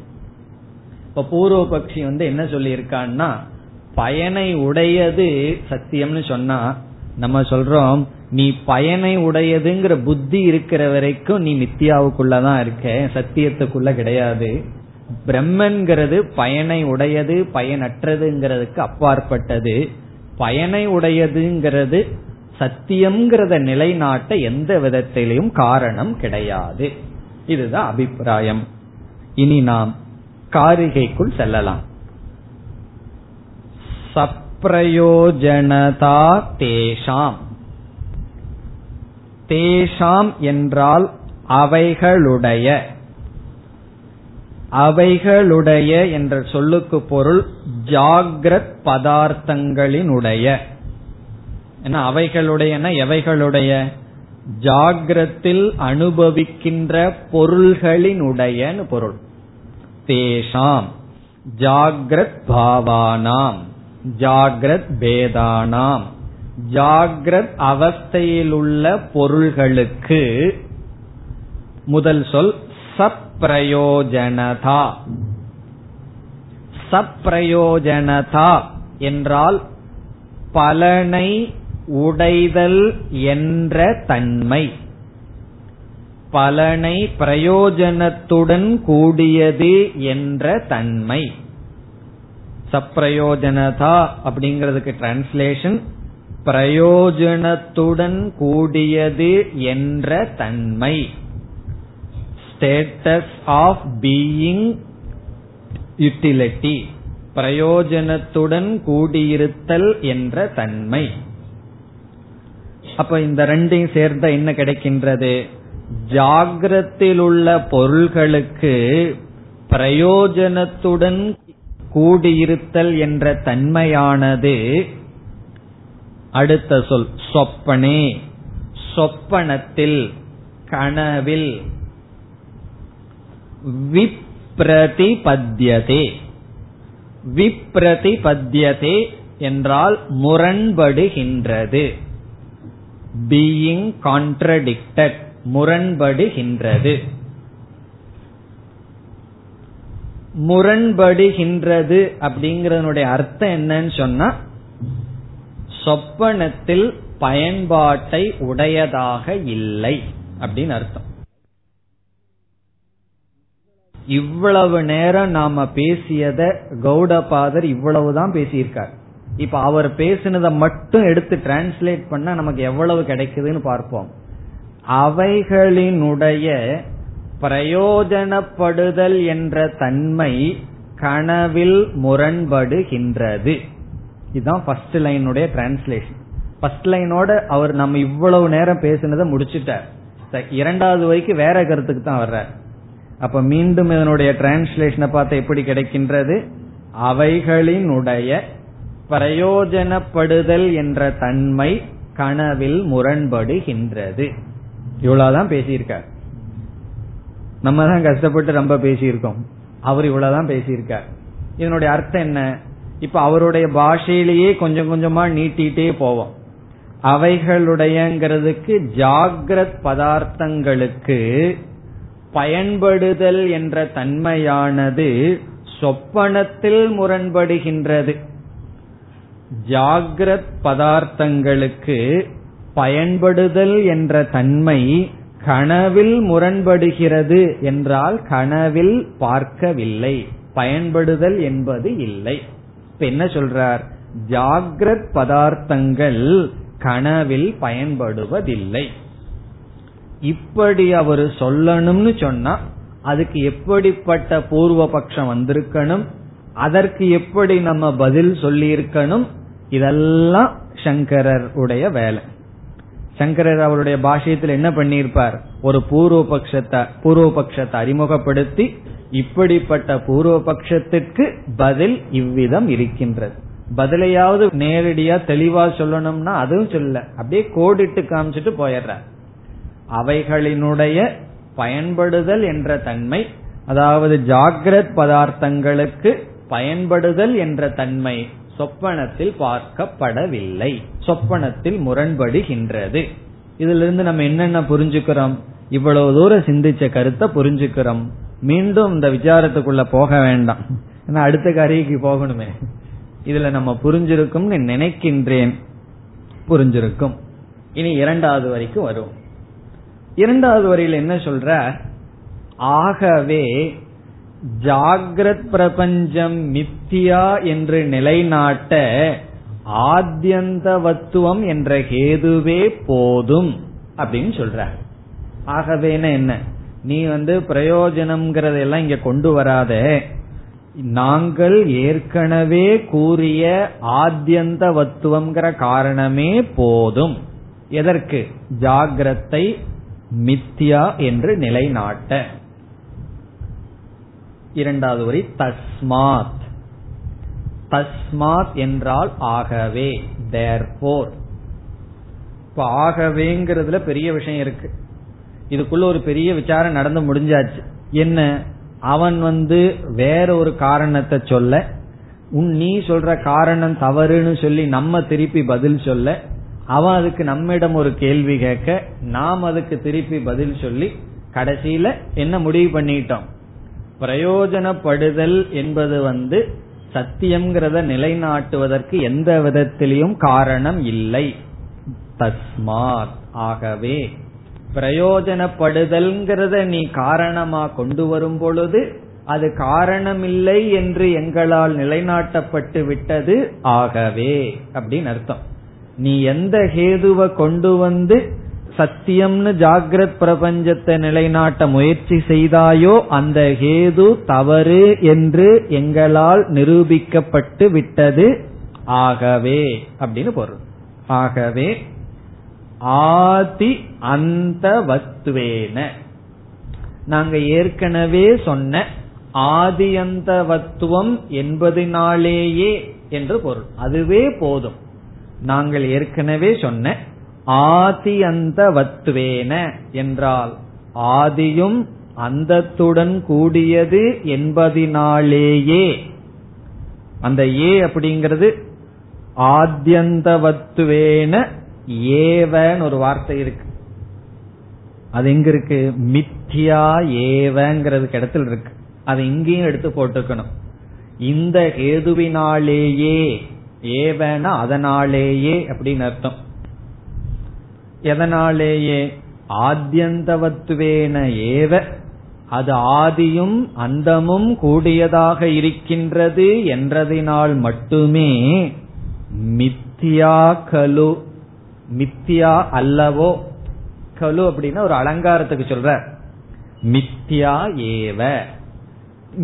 இப்ப பூர்வ பக்ஷி என்ன சொல்லியிருக்கான்னா, பயனை உடையது சத்தியம்னு சொன்னா நம்ம சொல்றோம், நீ பயனை உடையதுங்கிற புத்தி இருக்கிற வரைக்கும் நீ மித்தியாவுக்குள்ளதான் இருக்க, சத்தியத்துக்குள்ள கிடையாது. பிரம்மன்கிறது பயனை உடையது பயனற்றதுங்கிறதுக்கு அப்பாற்பட்டது. பயனை உடையதுங்கிறது சத்தியம்ங்கிறத நிலைநாட்ட எந்த விதத்திலையும் காரணம் கிடையாது. இதுதான் அபிப்பிராயம். இனி நாம் காரிகைக்குள் செல்லலாம். சப்ரயோஜனதா தேஷாம். தேஷாம் என்றால் அவைகளுடைய. அவைகளுடைய என்ற சொல்லுக்கு பொருள் ஜாக்ரத் பதார்த்தங்களினுடைய. அவைகளுடைய எவைகளுடைய? ஜாக்ரத்தில் அனுபவிக்கின்ற பொருள்களினுடைய பொருள். தேஷாம் ஜாக்ரத் பாவானாம், ஜாக்ரத் பேதானாம், ஜாக்ரத் அவஸ்தையிலுள்ள பொருள்களுக்கு. முதல் சொல் சப் பிரயோஜனதா. சப்ரயோஜனதா என்றால் பலனை உடைதல் என்ற தன்மை, பலனை பிரயோஜனத்துடன் கூடியது என்ற தன்மை. சப்ரயோஜனதா அப்படிங்கிறதுக்கு டிரான்ஸ்லேஷன் பிரயோஜனத்துடன் கூடியது என்ற தன்மை. ஸ்டேட்டஸ் ஆஃப் பீயிங் யுட்டிலிட்டி, பிரயோஜனத்துடன் கூடியிருத்தல் என்ற தன்மை. அப்ப இந்த ரெண்டையும் சேர்ந்த என்ன கிடைக்கின்றது? ஜாகிரத்தில் உள்ள பொருள்களுக்கு பிரயோஜனத்துடன் கூடியிருத்தல் என்ற தன்மையானது. அடுத்த சொல் சொப்பனே, சொப்பனத்தில், கனவில். விப்ரதிபத்யதே, விப்ரதிபத்யதே என்றால் முரண்படுகின்றது. Being contradicted, முரண்படுகின்றது. முரண்படுகின்றது அப்படிங்கறதனுடைய அர்த்தம் என்னன்னு சொன்னா, சொப்பனத்தில் பயன்பாட்டை உடையதாக இல்லை அப்படின்னு அர்த்தம். இவ்வளவு நேரம் நாம பேசியத கௌடபாதர் இவ்வளவுதான் பேசியிருக்கார். இப்ப அவர் பேசினதை மட்டும் எடுத்து டிரான்ஸ்லேட் பண்ணா நமக்கு எவ்வளவு கிடைக்குதுன்னு பார்ப்போம். அவைகளினுடைய பிரயோஜனப்படுதல் என்ற தன்மை கனவில் முரண்படுகின்றது. இதுதான் ஃபர்ஸ்ட் லைனுடைய டிரான்ஸ்லேஷன். ஃபர்ஸ்ட் லைனோட அவர் நம்ம இவ்வளவு நேரம் பேசினதை முடிச்சுட்டார். இரண்டாவது வரைக்கு வேற கருத்துக்கு தான் வர்றார். அப்ப மீண்டும் இதனுடைய டிரான்ஸ்லேஷனை பார்த்தா எப்படி கிடைக்கின்றது? அவைகளினுடைய பிரயோஜனப்படுதல் என்ற தன்மை கனவில் முரண்படுகின்றது. இவ்வளவுதான் பேசியிருக்கார். நம்ம தான் கஷ்டப்பட்டு ரொம்ப பேசியிருக்கோம், அவர் இவ்வளவுதான் பேசியிருக்கார். இதனுடைய அர்த்தம் என்ன? இப்ப அவருடைய பாஷையிலேயே கொஞ்சம் கொஞ்சமா நீட்டிகிட்டே போவோம். அவைகளுடையங்கிறதுக்கு ஜாகிரத் பதார்த்தங்களுக்கு பயன்படுதல் என்ற தன்மையானது சொப்பனத்தில் முரண்படுகின்றது. ஜாகிரத் பதார்த்தங்களுக்கு பயன்படுதல் என்ற தன்மை கனவில் முரண்படுகிறது என்றால் கனவில் பார்க்கவில்லை, பயன்படுதல் என்பது இல்லை. இப்ப என்ன சொல்றார்? ஜாகிரத் பதார்த்தங்கள் கனவில் பயன்படுவதில்லை. இப்படி அவர் சொல்லணும்னு சொன்னா அதுக்கு எப்படிப்பட்ட பூர்வ பட்சம் வந்திருக்கணும், அதற்கு எப்படி நம்ம பதில் சொல்லி இருக்கணும், இதெல்லாம் சங்கரர் உடைய வேலை. சங்கரர் அவருடைய பாஷ்யத்தில் என்ன பண்ணியிருப்பார்? ஒரு பூர்வபக்ஷத்தை அறிமுகப்படுத்தி இப்படிப்பட்ட பூர்வபக்ஷத்திற்கு பதில் இவ்விதம் இருக்கின்றது. பதிலையாவது நேரடியா தெளிவா சொல்லணும்னா அதுவும் சொல்ல, அப்படியே கோடிட்டு காமிச்சிட்டு போயிடுறார். அவைகளினுடைய பயன்படுதல் என்ற தன்மை, அதாவது ஜாகிரத் பதார்த்தங்களுக்கு பயன்படுதல் என்ற தன்மை சொப்பனத்தில் பார்க்கப்படவில்லை, சொப்பனத்தில் முரண்படுகின்றது. இதுல இருந்து நம்ம என்னென்ன புரிஞ்சுக்கிறோம்? இவ்வளவு தூரம் சிந்திச்ச கருத்தை புரிஞ்சுக்கிறோம். மீண்டும் இந்த விசாரத்துக்குள்ள போக வேண்டாம், ஏன்னா அடுத்த காரியக்கு போகணுமே. இதுல நம்ம புரிஞ்சிருக்கும்னு நினைக்கின்றேன், புரிஞ்சிருக்கும். இனி இரண்டாவது வரைக்கும் வரும். இரண்டாவது வரையில் என்ன சொல்ற? ஆகவே ஜாகிரத் பிரபஞ்சம் மித்தியா என்று நிலைநாட்ட ஆத்யந்தவத்துவம் என்ற ஹேதுவே போதும் அப்படின்னு சொல்ற. ஆகவேனா என்ன? நீ பிரயோஜனம்ங்கறதெல்லாம் இங்க கொண்டு வராத. நாங்கள் ஏற்கனவே கூறிய ஆத்யந்தவத்துவம்ங்கிற காரணமே போதும். எதற்கு? ஜாகிரத்தை மித்யா என்று நிலைநாட்ட. இரண்டாவது வரி தஸ்மாத். தஸ்மாத் என்றால் ஆகவே, therefore. இப்ப ஆகவேங்கிறதுல பெரிய விஷயம் இருக்கு. இதுக்குள்ள ஒரு பெரிய விசாரம் நடந்து முடிஞ்சாச்சு. என்ன? அவன் வேற ஒரு காரணத்தை சொல்ல, நீ சொல்ற காரணம் தவறுன்னு சொல்லி நம்ம திருப்பி பதில் சொல்ல, அவன் அதுக்கு நம்மிடம் ஒரு கேள்வி கேட்க, நாம் அதுக்கு திருப்பி பதில் சொல்லி, கடைசியில என்ன முடிவு பண்ணிட்டோம்? பிரயோஜனப்படுதல் என்பது சத்தியம்ங்கிறத நிலைநாட்டுவதற்கு எந்த விதத்திலையும் காரணம் இல்லை. தஸ்மாத், ஆகவே, பிரயோஜனப்படுதல்ங்கிறத நீ காரணமா கொண்டு வரும் பொழுது அது காரணமில்லை என்று எங்களால் நிலைநாட்டப்பட்டு விட்டது. ஆகவே அப்படின்னு அர்த்தம். நீ எந்த ஹேதுவை கொண்டு வந்து சத்தியம்னு ஜாகிரத் பிரபஞ்சத்தை நிலைநாட்ட முயற்சி செய்தாயோ அந்த ஹேது தவறு என்று எங்களால் நிரூபிக்கப்பட்டு விட்டது. ஆகவே அப்படின்னு பொருள். ஆகவே ஆதி அந்த வத்துவேன, நாங்க ஏற்கனவே சொன்ன ஆதி அந்த வத்துவம் என்பதினாலேயே என்று பொருள். அதுவே போதும். நாங்கள் ஏற்கனவே சொன்ன ஆதி அந்த வத்துவேன என்றால் ஆதியும் அந்தத்துடன் கூடியது என்பதினாலேயே. அந்த ஏ அப்படிங்கிறது ஆத்யந்த வத்துவேன ஏவன் ஒரு வார்த்தை இருக்கு. அது எங்க இருக்கு? மித்யா ஏவங்கிறதுக்கு இடத்துல இருக்கு. அது இங்கேயும் எடுத்து போட்டுக்கணும். இந்த ஹேதுவினாலேயே, ஏவன அதனாலேயே அப்படின்னு அர்த்தம். எதனாலேயே? ஆத்யந்தவத்துவேன ஏவ, அது ஆதியும் அந்தமும் கூடியதாக இருக்கின்றது என்றதினால் மட்டுமே. மித்யா கலு, மித்யா அல்லவோ. கலு அப்படின்னா ஒரு அலங்காரத்துக்கு சொல்ற. மித்யா ஏவ,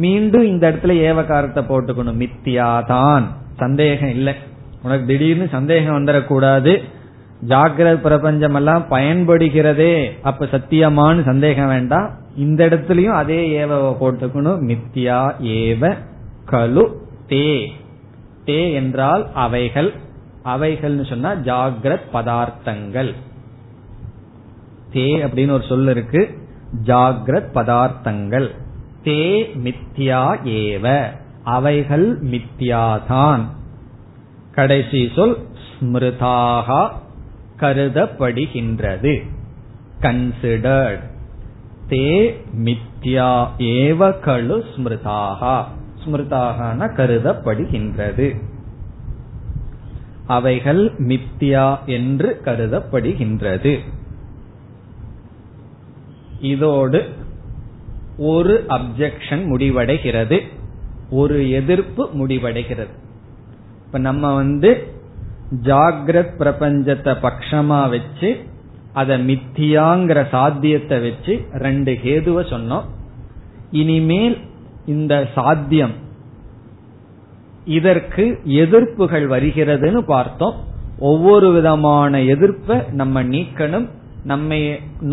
மீண்டும் இந்த இடத்துல ஏவகாரத்தை போட்டுக்கணும். மித்யாதான், சந்தேகம் இல்லை. உனக்கு திடீர்னு சந்தேகம் வந்துடக்கூடாது. ஜாகிரத் பிரபஞ்சம் எல்லாம் பயன்படுகிறதே அப்ப சத்தியமான சந்தேகம் வேண்டாம். இந்த இடத்துலயும் அதே ஏவ போட்டுக்கணும். மித்யா ஏவ கலு தே. தே என்றால் அவைகள். அவைகள்னு சொன்னா ஜாகிரத் பதார்த்தங்கள். தே அப்படின்னு ஒரு சொல் இருக்கு, ஜாகிரத் பதார்த்தங்கள். தே மித்யா ஏவ, அவைகள் மித்யாதான். கடைசி சொல் ஸ்மிருதாகா, கருதப்படுகின்றது, கன்சிடர்ட். தே மித்யா ஏவ கலு ஸ்மிருதாகா, ஸ்மிருதாகனா கருதப்படுகின்றது, அவைகள் மித்யா என்று கருதப்படுகின்றது. இதோடு ஒரு அப்ஜெக்ஷன் முடிவடைகிறது, ஒரு எதிர்ப்பு முடிவடைகிறது. இப்ப நம்ம ஜாகிரத் பிரபஞ்சத்தை பட்சமா வச்சு அத மித்தியாங்கிற சாத்தியத்தை வச்சு ரெண்டு ஹேதுவ சொன்னோம். இனிமேல் இந்த சாத்தியம், இதற்கு எதிர்ப்புகள் வருகிறதுன்னு பார்த்தோம். ஒவ்வொரு விதமான எதிர்ப்பை நம்ம நீக்கணும். நம்மை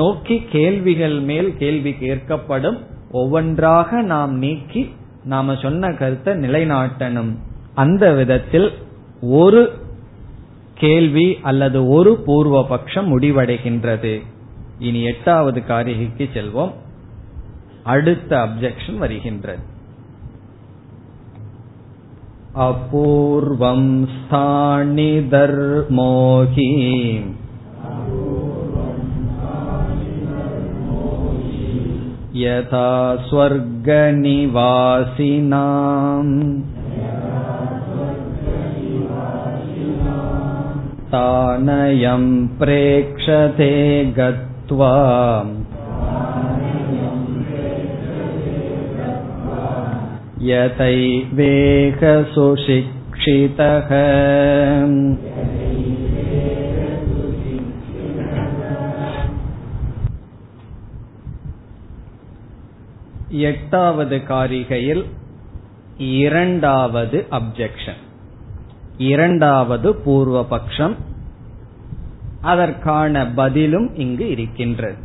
நோக்கி கேள்விகள் மேல் கேள்வி கேட்கப்படும். ஒவ்வொன்றாக நாம் நீக்கி நாம சொன்ன கருத்தை நிலைநாட்டணும். அந்த விதத்தில் ஒரு கேள்வி அல்லது ஒரு பூர்வ பட்சம் முடிவடைகின்றது. இனி எட்டாவது காரிகைக்கு செல்வோம். அடுத்த அப்ஜெக்ஷன் வருகின்றது. அபூர்வம் ஸ்தானி தர்மோஹி யதா ஸ்வர்க நிவாசினாம் தானயம் பிரேக்ஷதே கத்வா யதைவேக சுஷிக்ஷிதஹ. எட்டாவது காரிகையில் இரண்டாவது அப்ஜெக்ஷன், இரண்டாவது பூர்வ பட்சம், அதற்கான பதிலும் இங்கு இருக்கின்றது.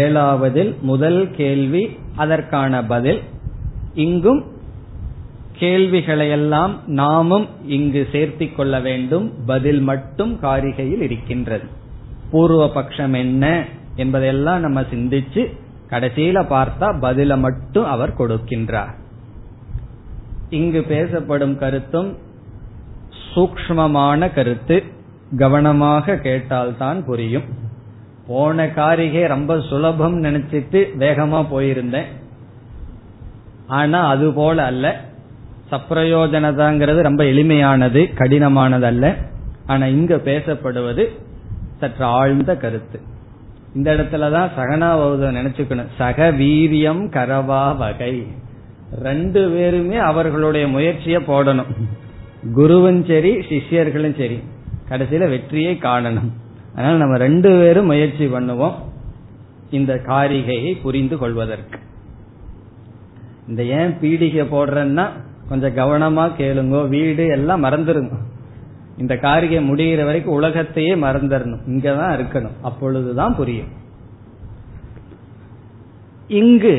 ஏழாவதில் முதல் கேள்வி, அதற்கான பதில். இங்கும் கேள்விகளையெல்லாம் நாமும் இங்கு சேர்த்திக் கொள்ள வேண்டும். பதில் மட்டும் காரிகையில் இருக்கின்றது. பூர்வ பட்சம் என்ன என்பதையெல்லாம் நம்ம சிந்திச்சு கடைசியில பார்த்தா பதில மட்டும் அவர் கொடுக்கின்றார். இங்கு பேசப்படும் கருத்தும் சூக்ஷ்மமான கருத்து. கவனமாக கேட்டால்தான் புரியும். போன காரிகை ரொம்ப சுலபம் நினைச்சிட்டு வேகமா போயிருந்தேன். ஆனா அது போல அல்ல. சப்ரயோஜனதாங்கிறது ரொம்ப எளிமையானது, கடினமானது அல்ல. ஆனா இங்க பேசப்படுவது சற்று ஆழ்ந்த கருத்து. இந்த இடத்துலதான் சகனாவது நினைச்சுக்கணும். சக வீரியம் கரவா வகை, ரெண்டு பேருமே அவர்களுடைய முயற்சிய போடணும். குருவும் சரி, சிஷ்யர்களும் சரி, கடைசியில வெற்றியை காணணும். அதனால நம்ம ரெண்டு பேரும் முயற்சி பண்ணுவோம் இந்த காரிகையை புரிந்து கொள்வதற்கு. இந்த ஏன் பீடிகை போடுறேன்னா கொஞ்சம் கவனமா கேளுங்க. வீடு எல்லாம் மறந்துருங்க, இந்த காரிகை முடிகிற வரைக்கும் உலகத்தையே மறந்துடணும், இங்கதான் இருக்கணும், அப்பொழுதுதான் புரியும். இங்கு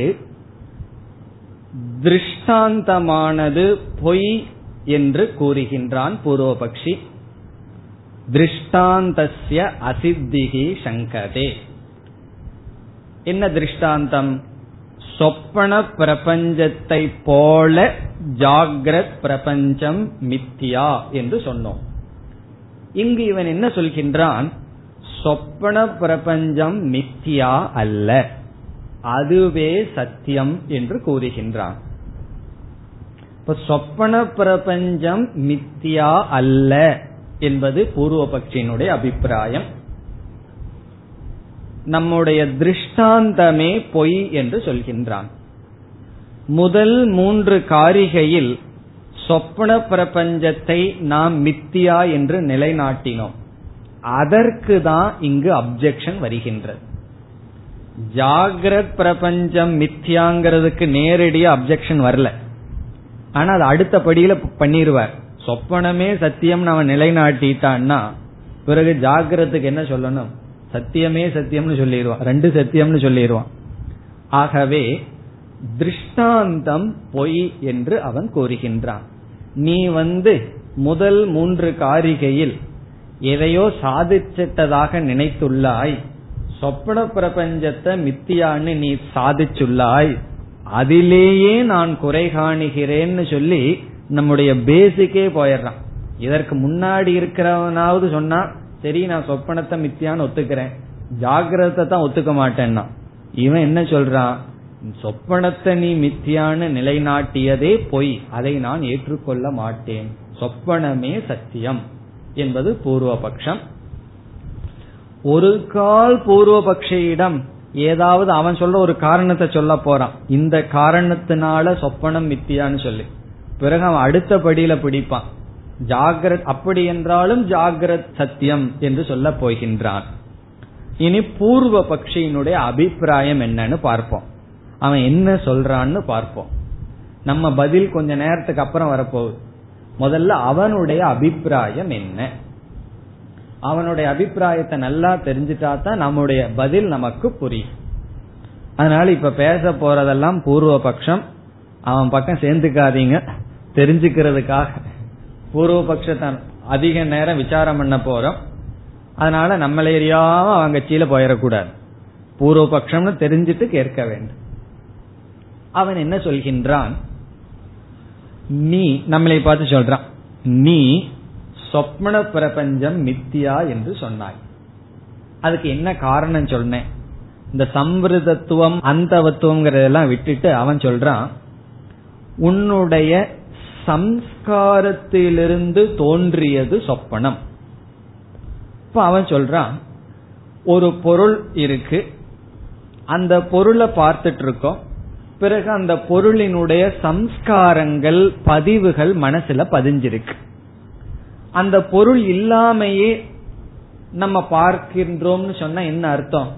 திருஷ்டாந்தமானது பொய் என்று கூறுகின்றான் பூர்வபக்ஷி. திருஷ்டாந்தஸ்ய அசித்திகி சங்கதே. என்ன திருஷ்டாந்தம்? சொப்பன பிரபஞ்சத்தை போல ஜாக்ரத் பிரபஞ்சம் மித்தியா என்று சொன்னோம். இங்கு இவன் என்ன சொல்கின்றான்? சொப்பன பிரபஞ்சம் மித்தியா அல்ல, அதுவே சத்தியம் என்று கூறுகின்றான். இப்ப சொப்பன பிரபஞ்சம் மித்தியா அல்ல என்பது பூர்வபக்ஷியினுடைய அபிப்பிராயம். நம்முடைய திருஷ்டாந்தமே பொய் என்று சொல்கின்றான். முதல் 3 காரிகையில் சொப்பன பிரபஞ்சத்தை நாம் மித்தியா என்று நிலைநாட்டினோம். அதற்கு தான் இங்கு அப்ஜெக்ஷன் வருகின்றது. ஜாகிரத் பிரபஞ்சம் மித்தியாங்கிறதுக்கு நேரடியா அப்ஜெக்ஷன் வரல, ஆனா அது அடுத்த படியில பண்ணிடுவார். சொப்பனமே சத்தியம் அவன் நிலைநாட்டிட்டான்னா பிறகு ஜாகிரத்துக்கு என்ன சொல்லணும்? சத்தியமே சத்தியம்னு சொல்லிடுவான், ரெண்டு சத்தியம்னு சொல்லிடுவான். ஆகவே திருஷ்டாந்தம் பொய் என்று அவன் கூறுகின்றான். நீ முதல் 3 காரிகையில் எதையோ சாதிச்சிட்டதாக நினைத்துள்ளாய், சொப்பன பிரபஞ்சத்தை மித்தியான்னு நீ சாதிச்சுள்ளாய், அதிலேயே நான் குறை காணுகிறேன்னு சொல்லி நம்முடைய பேசிக்கே போயிடறான். இதற்கு முன்னாடி இருக்கிறவனாவது சொன்னா சரி நான் சொப்பனத்தை மித்தியான்னு ஒத்துக்கிறேன், ஜாகிரத்தை தான் ஒத்துக்க மாட்டேன்னா. இவன் என்ன சொல்றான்? சொப்பனத்தை நீ மித்தியான்னு நிலைநாட்டியதே பொய், அதை நான் ஏற்றுக்கொள்ள மாட்டேன், சொப்பனமே சத்தியம் என்பது பூர்வபக்ஷம். ஒரு கால் பூர்வபக்ஷியிடம் ஏதாவது அவன் சொல்ற ஒரு காரணத்தை சொல்ல போறான், இந்த காரணத்தினால சொப்பனம் மித்தியான்னு சொல்லி. பிறகு அவன் அடுத்த படியில பிடிப்பான், ஜாகிரத் அப்படி என்றாலும் ஜாகிரத் சத்தியம் என்று சொல்ல போகின்றான். இனி பூர்வ பக்ஷியினுடைய அபிப்பிராயம் என்னன்னு பார்ப்போம், அவன் என்ன சொல்றான்னு பார்ப்போம். நம்ம பதில் கொஞ்ச நேரத்துக்கு அப்புறம் வரப்போகுது. முதல்ல அவனுடைய அபிப்பிராயம் என்ன? அவனுடைய அபிப்பிராயத்தை நல்லா தெரிஞ்சுட்டா தான் நம்முடைய பதில் நமக்கு புரியும். அதனால இப்ப பேச போறதெல்லாம் பூர்வ பட்சம், அவன் பக்கம் சேர்ந்துக்காதீங்க. தெரிஞ்சுக்கிறதுக்காக பூர்வபக்ஷத்தை அதிக நேரம் விசாரம் பண்ண போறோம், அதனால நம்மள ஏரியாவும் அவங்க கீழே போயிடக்கூடாது. பூர்வபக்ஷம்னு தெரிஞ்சிட்டு கேட்க வேண்டும். அவன் என்ன சொல்கின்றான்? நீ நம்மளை பார்த்து சொல்றான், நீ சொப்ன பிரபஞ்சம் மித்தியா என்று சொன்னாய், அதுக்கு என்ன காரணம் சொன்னேன்? இந்த சம்பிரதத்துவம் அந்தவத்துவம்ங்கிறதெல்லாம் விட்டுட்டு அவன் சொல்றான், உன்னுடைய சம்ஸ்காரத்திலிருந்து தோன்றியது சொப்பனம். இப்ப அவன் சொல்றான், ஒரு பொருள் இருக்கு, அந்த பொருளை பார்த்துட்டு இருக்கோம், பிறகு அந்த பொருளினுடைய சம்ஸ்காரங்கள் பதிவுகள் மனசுல பதிஞ்சிருக்கு. அந்த பொருள் இல்லாமையே நம்ம பார்க்கின்றோம்னு சொன்னா என்ன அர்த்தம்?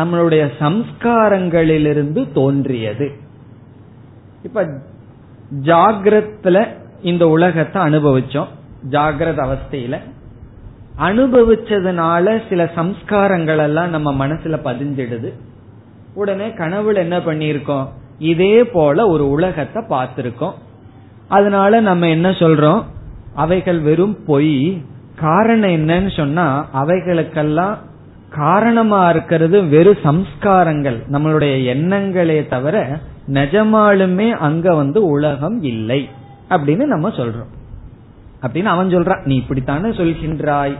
நம்மளுடைய சம்ஸ்காரங்களிலிருந்து தோன்றியது. இப்ப ஜாகிரத்ல இந்த உலகத்தை அனுபவிச்சோம், ஜாகிரத அவஸ்தையில அனுபவிச்சதுனால சில சம்ஸ்காரங்கள் எல்லாம் நம்ம மனசுல பதிஞ்சிடுது. உடனே கனவுல என்ன பண்ணிருக்கோம்? இதே போல ஒரு உலகத்தை பார்த்திருக்கோம். அதனால நம்ம என்ன சொல்றோம்? அவைகள் வெறும் பொய். காரணம் என்னன்னு சொன்னா அவைகளுக்கெல்லாம் காரணமா இருக்கிறது வெறும் சம்ஸ்காரங்கள், நம்மளுடைய எண்ணங்களே தவிர நிஜமாலுமே அங்க உலகம் இல்லை அப்படின்னு நம்ம சொல்றோம். அப்படின்னு அவன் சொல்றான், நீ இப்படித்தானே சொல்கின்றாய்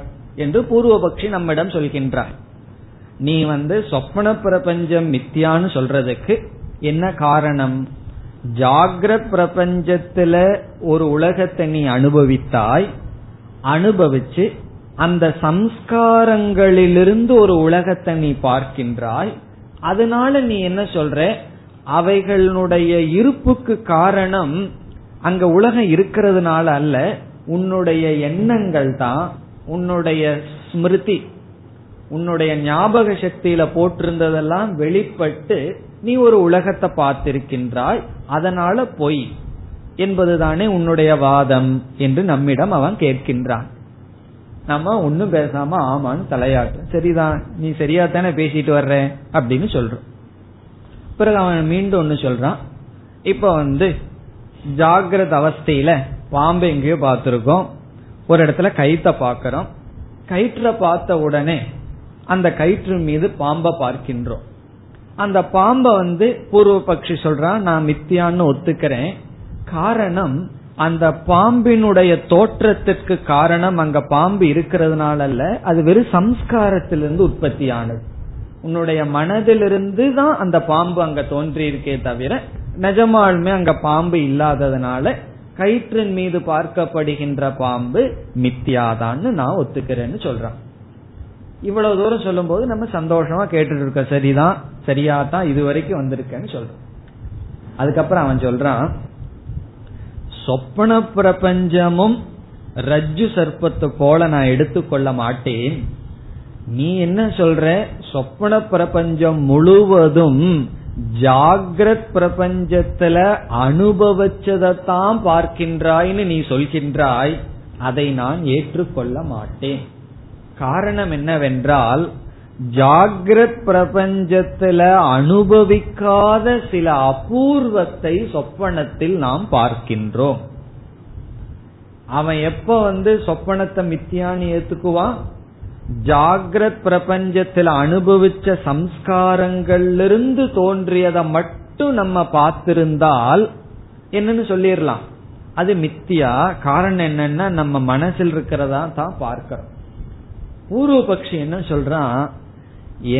என்று பூர்வபக்ஷி நம்மிடம் சொல்கின்றாய். நீ சொப்பன பிரபஞ்சம் மித்தியான்னு சொல்றதுக்கு என்ன காரணம்? ஜாகிரத் பிரபஞ்சத்துல ஒரு உலகத்தை நீ அனுபவிச்சு அந்த சம்ஸ்காரங்களிலிருந்து ஒரு உலகத்தை நீ பார்க்கின்றாய். அதனால நீ என்ன சொல்ற, அவைகளுடைய இருப்புக்கு காரணம் அங்க உலகம் இருக்கிறதுனால அல்ல, உன்னுடைய எண்ணங்கள் தான், உன்னுடைய ஸ்மிருதி, உன்னுடைய ஞாபக சக்தியில போட்டிருந்ததெல்லாம் வெளிப்பட்டு நீ ஒரு உலகத்தை பார்த்திருக்கின்றாய், அதனால பொய் என்பதுதானே உன்னுடைய வாதம் என்று நம்மிடம் அவன் கேட்கின்றான். நம்ம ஒன்னும் பேசாம ஆமான்னு தலையாட்டு, சரிதான் நீ சரியா தானே பேசிட்டு வர்ற அப்படின்னு சொல்றான். பிறகு அவன் மீண்டும் ஒன்னு சொல்றான், இப்ப ஜாகிரத அவஸ்தையில பாம்பு எங்கேயோ பார்த்திருக்கோம், ஒரு இடத்துல கயிற்ற பாக்கிறோம், கயிற்ற பார்த்த உடனே அந்த கயிற்று மீது பாம்ப பார்க்கின்றோம். அந்த பாம்ப பூர்வ பக்ஷி சொல்றான், நான் மித்தியான்னு ஒத்துக்கிறேன், காரணம் அந்த பாம்பினுடைய தோற்றத்திற்கு காரணம் அங்க பாம்பு இருக்கிறதுனால அல்ல, அது வெறும் சம்ஸ்காரத்திலிருந்து உற்பத்தியானது, உன்னுடைய மனதிலிருந்து தான் அந்த பாம்பு அங்க தோன்றியிருக்கே தவிர நிஜமாலுமே அங்க பாம்பு இல்லாததுனால கயிற்றின் மீது பார்க்கப்படுகின்ற பாம்பு மித்தியாதான்னு நான் ஒத்துக்கிறேன்னு சொல்றான். இவ்வளவு தூரம் சொல்லும் போது நம்ம சந்தோஷமா கேட்டுட்டு இருக்க, சரிதான் சரியா தான் இது வரைக்கும் வந்திருக்கேன்னு சொல்றான். அதுக்கப்புறம் அவன் சொல்றான், சொப்பன பிரபஞ்சமும் ரஜ்ஜு சர்ப்பத்தை போல நான் எடுத்துக்கொள்ள மாட்டேன். நீ என்ன சொல்ற, சொப்பன பிரபஞ்சம் முழுவதும் ஜாகிரத் பிரபஞ்சத்துல அனுபவிச்சதான் பார்க்கின்றாய்ன்னு நீ சொல்கின்றாய், அதை நான் ஏற்றுக்கொள்ள மாட்டேன். காரணம் என்னவென்றால், ஜாகிரத் பிரபஞ்சத்துல அனுபவிக்காத சில அபூர்வத்தை சொப்பனத்தில் நாம் பார்க்கின்றோம். அவன் எப்ப சொப்பனத்தை மித்தியான்னு ஏத்துக்குவான், ஜாகிரத் பிரபஞ்சத்தில் அனுபவிச்ச சம்ஸ்காரங்களிலிருந்து தோன்றியதை மட்டும் நம்ம பார்த்திருந்தால் என்னன்னு சொல்லிடலாம், அது மித்தியா. காரணம் என்னன்னா நம்ம மனசில் இருக்கிறதா தான் பார்க்கிறோம். பூர்வ பக்ஷி என்ன சொல்றான்,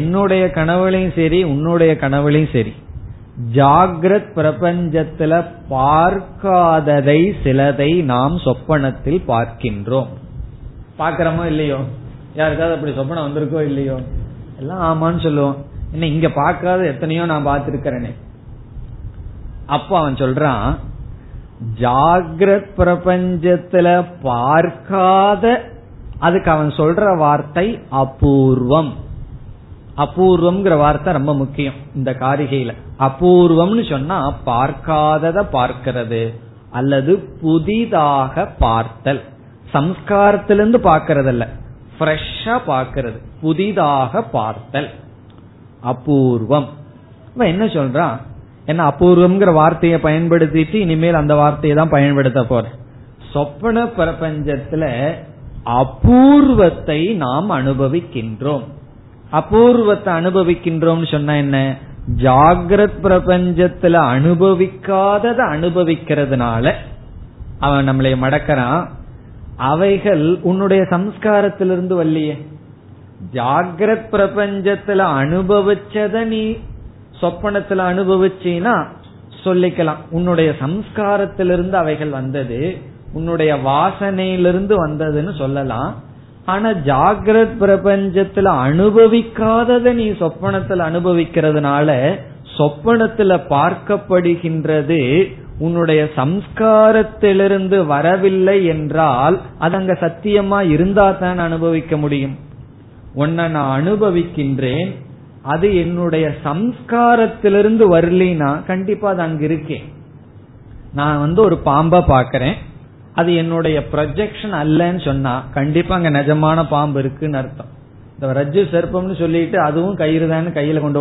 என்னுடைய கனவுலையும் சரி உன்னுடைய கனவுலையும் சரி ஜாகிரத் பிரபஞ்சத்துல பார்க்காததை சிலதை நாம் சொப்பனத்தில் பார்க்கின்றோம். பார்க்கிறோமோ இல்லையோ, யாருக்காவது அப்படி சொப்பனம் வந்திருக்கோ இல்லையோ, எல்லாம் ஆமான்னு சொல்லுவோம். என்ன இங்க பார்க்காத எத்தனையோ நான் பார்த்திருக்கிறேனே. அப்ப அவன் சொல்றான், ஜாகிரத் பிரபஞ்சத்துல பார்க்காத, அதுக்கு அவன் சொல்ற வார்த்தை அபூர்வம். அபூர்வம்ங்கிற வார்த்தை ரொம்ப முக்கியம் இந்த காரிகையில. அபூர்வம்னு சொன்னா பார்க்காதத பார்க்கிறது அல்லது புதிதாக பார்த்தல், சம்ஸ்காரத்திலிருந்து பார்க்கறதல்ல, ஃப்ரெஷ்ஷா பார்க்கிறது, புதிதாக பார்த்தல் அபூர்வம். என்ன சொல்றான், என்ன அபூர்வம்ங்கிற வார்த்தையை பயன்படுத்திட்டு இனிமேல் அந்த வார்த்தையை தான் பயன்படுத்த போறேன். சொப்பன பிரபஞ்சத்துல அபூர்வத்தை நாம் அனுபவிக்கின்றோம். அபூர்வத்தை அனுபவிக்கின்றோம் சொன்னா என்ன, ஜாகிரத் பிரபஞ்சத்துல அனுபவிக்காதத அனுபவிக்கிறதுனால அவன் நம்மளை மடக்கிறான். அவைகள் உன்னுடைய சம்ஸ்காரத்திலிருந்து வரலையே, ஜாகிரத் பிரபஞ்சத்துல அனுபவிச்சத நீ சொப்பனத்துல அனுபவிச்சீனா சொல்லிக்கலாம், உன்னுடைய சம்ஸ்காரத்திலிருந்து அவைகள் வந்தது, உன்னுடைய வாசனையிலிருந்து வந்ததுன்னு சொல்லலாம். ஆனா ஜாகிரத் பிரபஞ்சத்துல அனுபவிக்காதத நீ சொப்பனத்துல அனுபவிக்கிறதுனால சொப்பனத்துல பார்க்கப்படுகின்றது உன்னுடைய சம்ஸ்காரத்திலிருந்து வரவில்லை என்றால் அது அங்க சத்தியமா இருந்தா தான் அனுபவிக்க முடியும். உன்னை நான் அனுபவிக்கின்றேன், அது என்னுடைய சம்ஸ்காரத்திலிருந்து வரலினா கண்டிப்பா அது அங்க இருக்கேன். நான் ஒரு பாம்ப பாக்கிறேன், அது என்னுடைய ப்ரொஜெக்ஷன் அல்லன்னு சொன்னா கண்டிப்பா அங்க நிஜமான பாம்பு இருக்குன்னு அர்த்தம். இந்த ரஜ்ஜு சர்ப்பம்னு சொல்லிட்டு அதுவும் கயிறு தான் கையில கொண்டு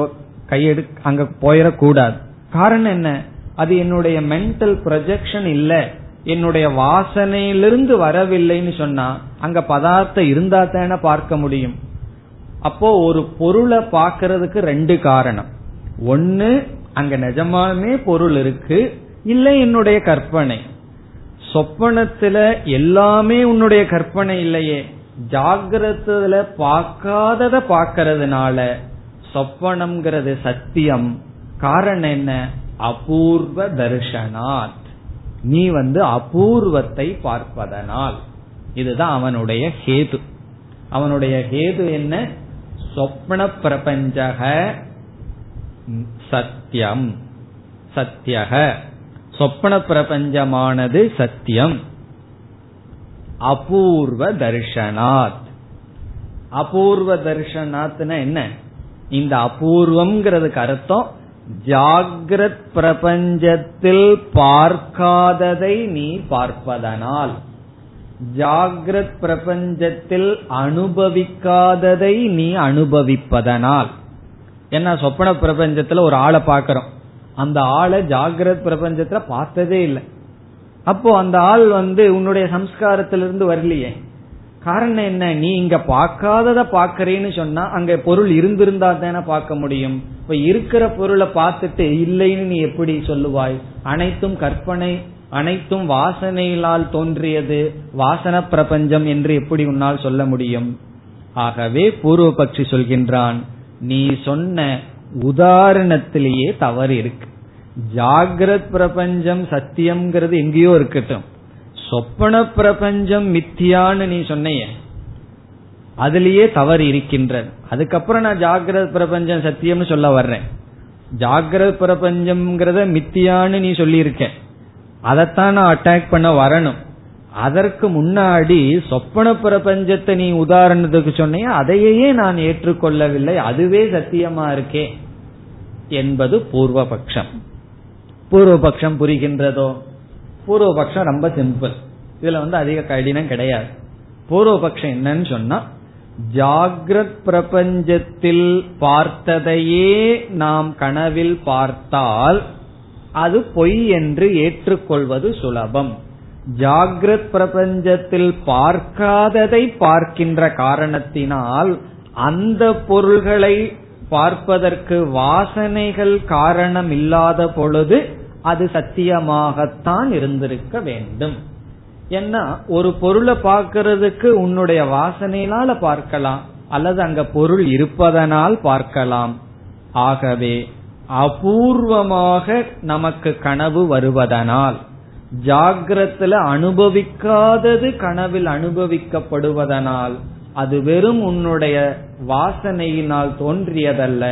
கையெடு அங்க போயிடக்கூடாது. காரணம் என்ன, அது என்னுடைய மென்டல் ப்ரொஜெக்ஷன் இல்ல, என்னுடைய வாசனையிலிருந்து வரவில்லைன்னு சொன்னா அங்க பதார்த்தம் இருந்தா தானே பார்க்க முடியும். அப்போ ஒரு பொருளை பார்க்கறதுக்கு ரெண்டு காரணம், ஒன்னு அங்க நிஜமாலுமே பொருள் இருக்கு, இல்ல என்னுடைய கற்பனை. சொப்பனத்துல எல்லாமே உன்னுடைய கற்பனை இல்லையே, ஜாகிரத்துல பார்க்காதத பார்க்கறதுனால சொப்பனம்ங்கிறது சத்தியம். காரணம் என்ன, அபூர்வ தர்ஷனாத், நீ அபூர்வத்தை பார்ப்பதனால். இதுதான் அவனுடைய ஹேது. அவனுடைய ஹேது என்ன? சொப்ன பிரபஞ்சக சத்தியம், சத்தியக சொப்ன பிரபஞ்சமானது சத்தியம். அபூர்வ தர்ஷனாத், அபூர்வ தர்ஷனாத்னா என்ன? இந்த அபூர்வம்ங்கிறதுக்கு அர்த்தம் ஜாகிரத் பிரபஞ்சத்தில் பார்க்காததை நீ பார்ப்பதனால், ஜாகிரத் பிரபஞ்சத்தில் அனுபவிக்காததை நீ அனுபவிப்பதனால். ஏன்னா சொப்பன பிரபஞ்சத்துல ஒரு ஆளை பாக்கிறோம், அந்த ஆளை ஜாகிரத் பிரபஞ்சத்துல பார்த்ததே இல்லை. அப்போ அந்த ஆள் உன்னுடைய சம்ஸ்காரத்திலிருந்து வரலையே. காரணம் என்ன? நீ இங்க பாக்காதத பாக்கிறேன்னு சொன்னா அங்க பொருள் இருந்திருந்தா தானே பார்க்க முடியும். இப்ப இருக்கிற பொருளை பார்த்துட்டு இல்லைன்னு நீ எப்படி சொல்லுவாய்? அனைத்தும் கற்பனை, அனைத்தும் வாசனையினால் தோன்றியது, வாசன பிரபஞ்சம் என்று எப்படி உன்னால் சொல்ல முடியும்? ஆகவே பூர்வபக்ஷி சொல்கின்றான், நீ சொன்ன உதாரணத்திலேயே தவறு இருக்கு. ஜாகிரத் பிரபஞ்சம் சத்தியம்ங்கிறது எங்கேயோ இருக்கட்டும், சொப்பன பிரபஞ்சம் மித்தியான்னு நீ சொன்னைய அதுலயே தவறு இருக்கின்றது. அதுக்கப்புறம் நான் ஜாகிரத் பிரபஞ்சம் சத்தியம்னு சொல்ல வர்றேன். ஜாகிரத் பிரபஞ்சம்ங்கிறத மித்தியான்னு நீ சொல்லியிருக்க, அதத்தான் நான் அட்டாக் பண்ண வரணும். அதற்கு முன்னாடி சொப்பன பிரபஞ்சத்தை நீ உதாரணத்துக்கு சொன்னைய அதையே நான் ஏற்றுக்கொள்ளவில்லை, அதுவே சத்தியமா இருக்கே என்பது பூர்வபக்ஷம். பூர்வபக்ஷம் புரிகின்றதோ? பூர்வபக்ஷம் ரொம்ப சிம்பிள், இதுல அதிக கடினம் கிடையாது. பூர்வபக்ஷம் என்னன்னு சொன்னா, ஜாகிரத் பிரபஞ்சத்தில் பார்த்ததையே நாம் கனவில் பார்த்தால் அது பொய் என்று ஏற்றுக்கொள்வது சுலபம். ஜாகிரத் பிரபஞ்சத்தில் பார்க்காததை பார்க்கின்ற காரணத்தினால் அந்த பொருள்களை பார்ப்பதற்கு வாசனைகள் காரணம் இல்லாத பொழுது அது சத்தியமாகத்தான் இருந்திருக்க வேண்டும். ஏன்னா ஒரு பொருளை பார்க்கறதுக்கு உன்னுடைய வாசனையினால பார்க்கலாம், அல்லது அங்க பொருள் இருப்பதனால் பார்க்கலாம். ஆகவே அபூர்வமாக நமக்கு கனவு வருவதனால், ஜாகிரத்துல அனுபவிக்காதது கனவில் அனுபவிக்கப்படுவதனால் அது வெறும் உன்னுடைய வாசனையினால் தோன்றியதல்ல,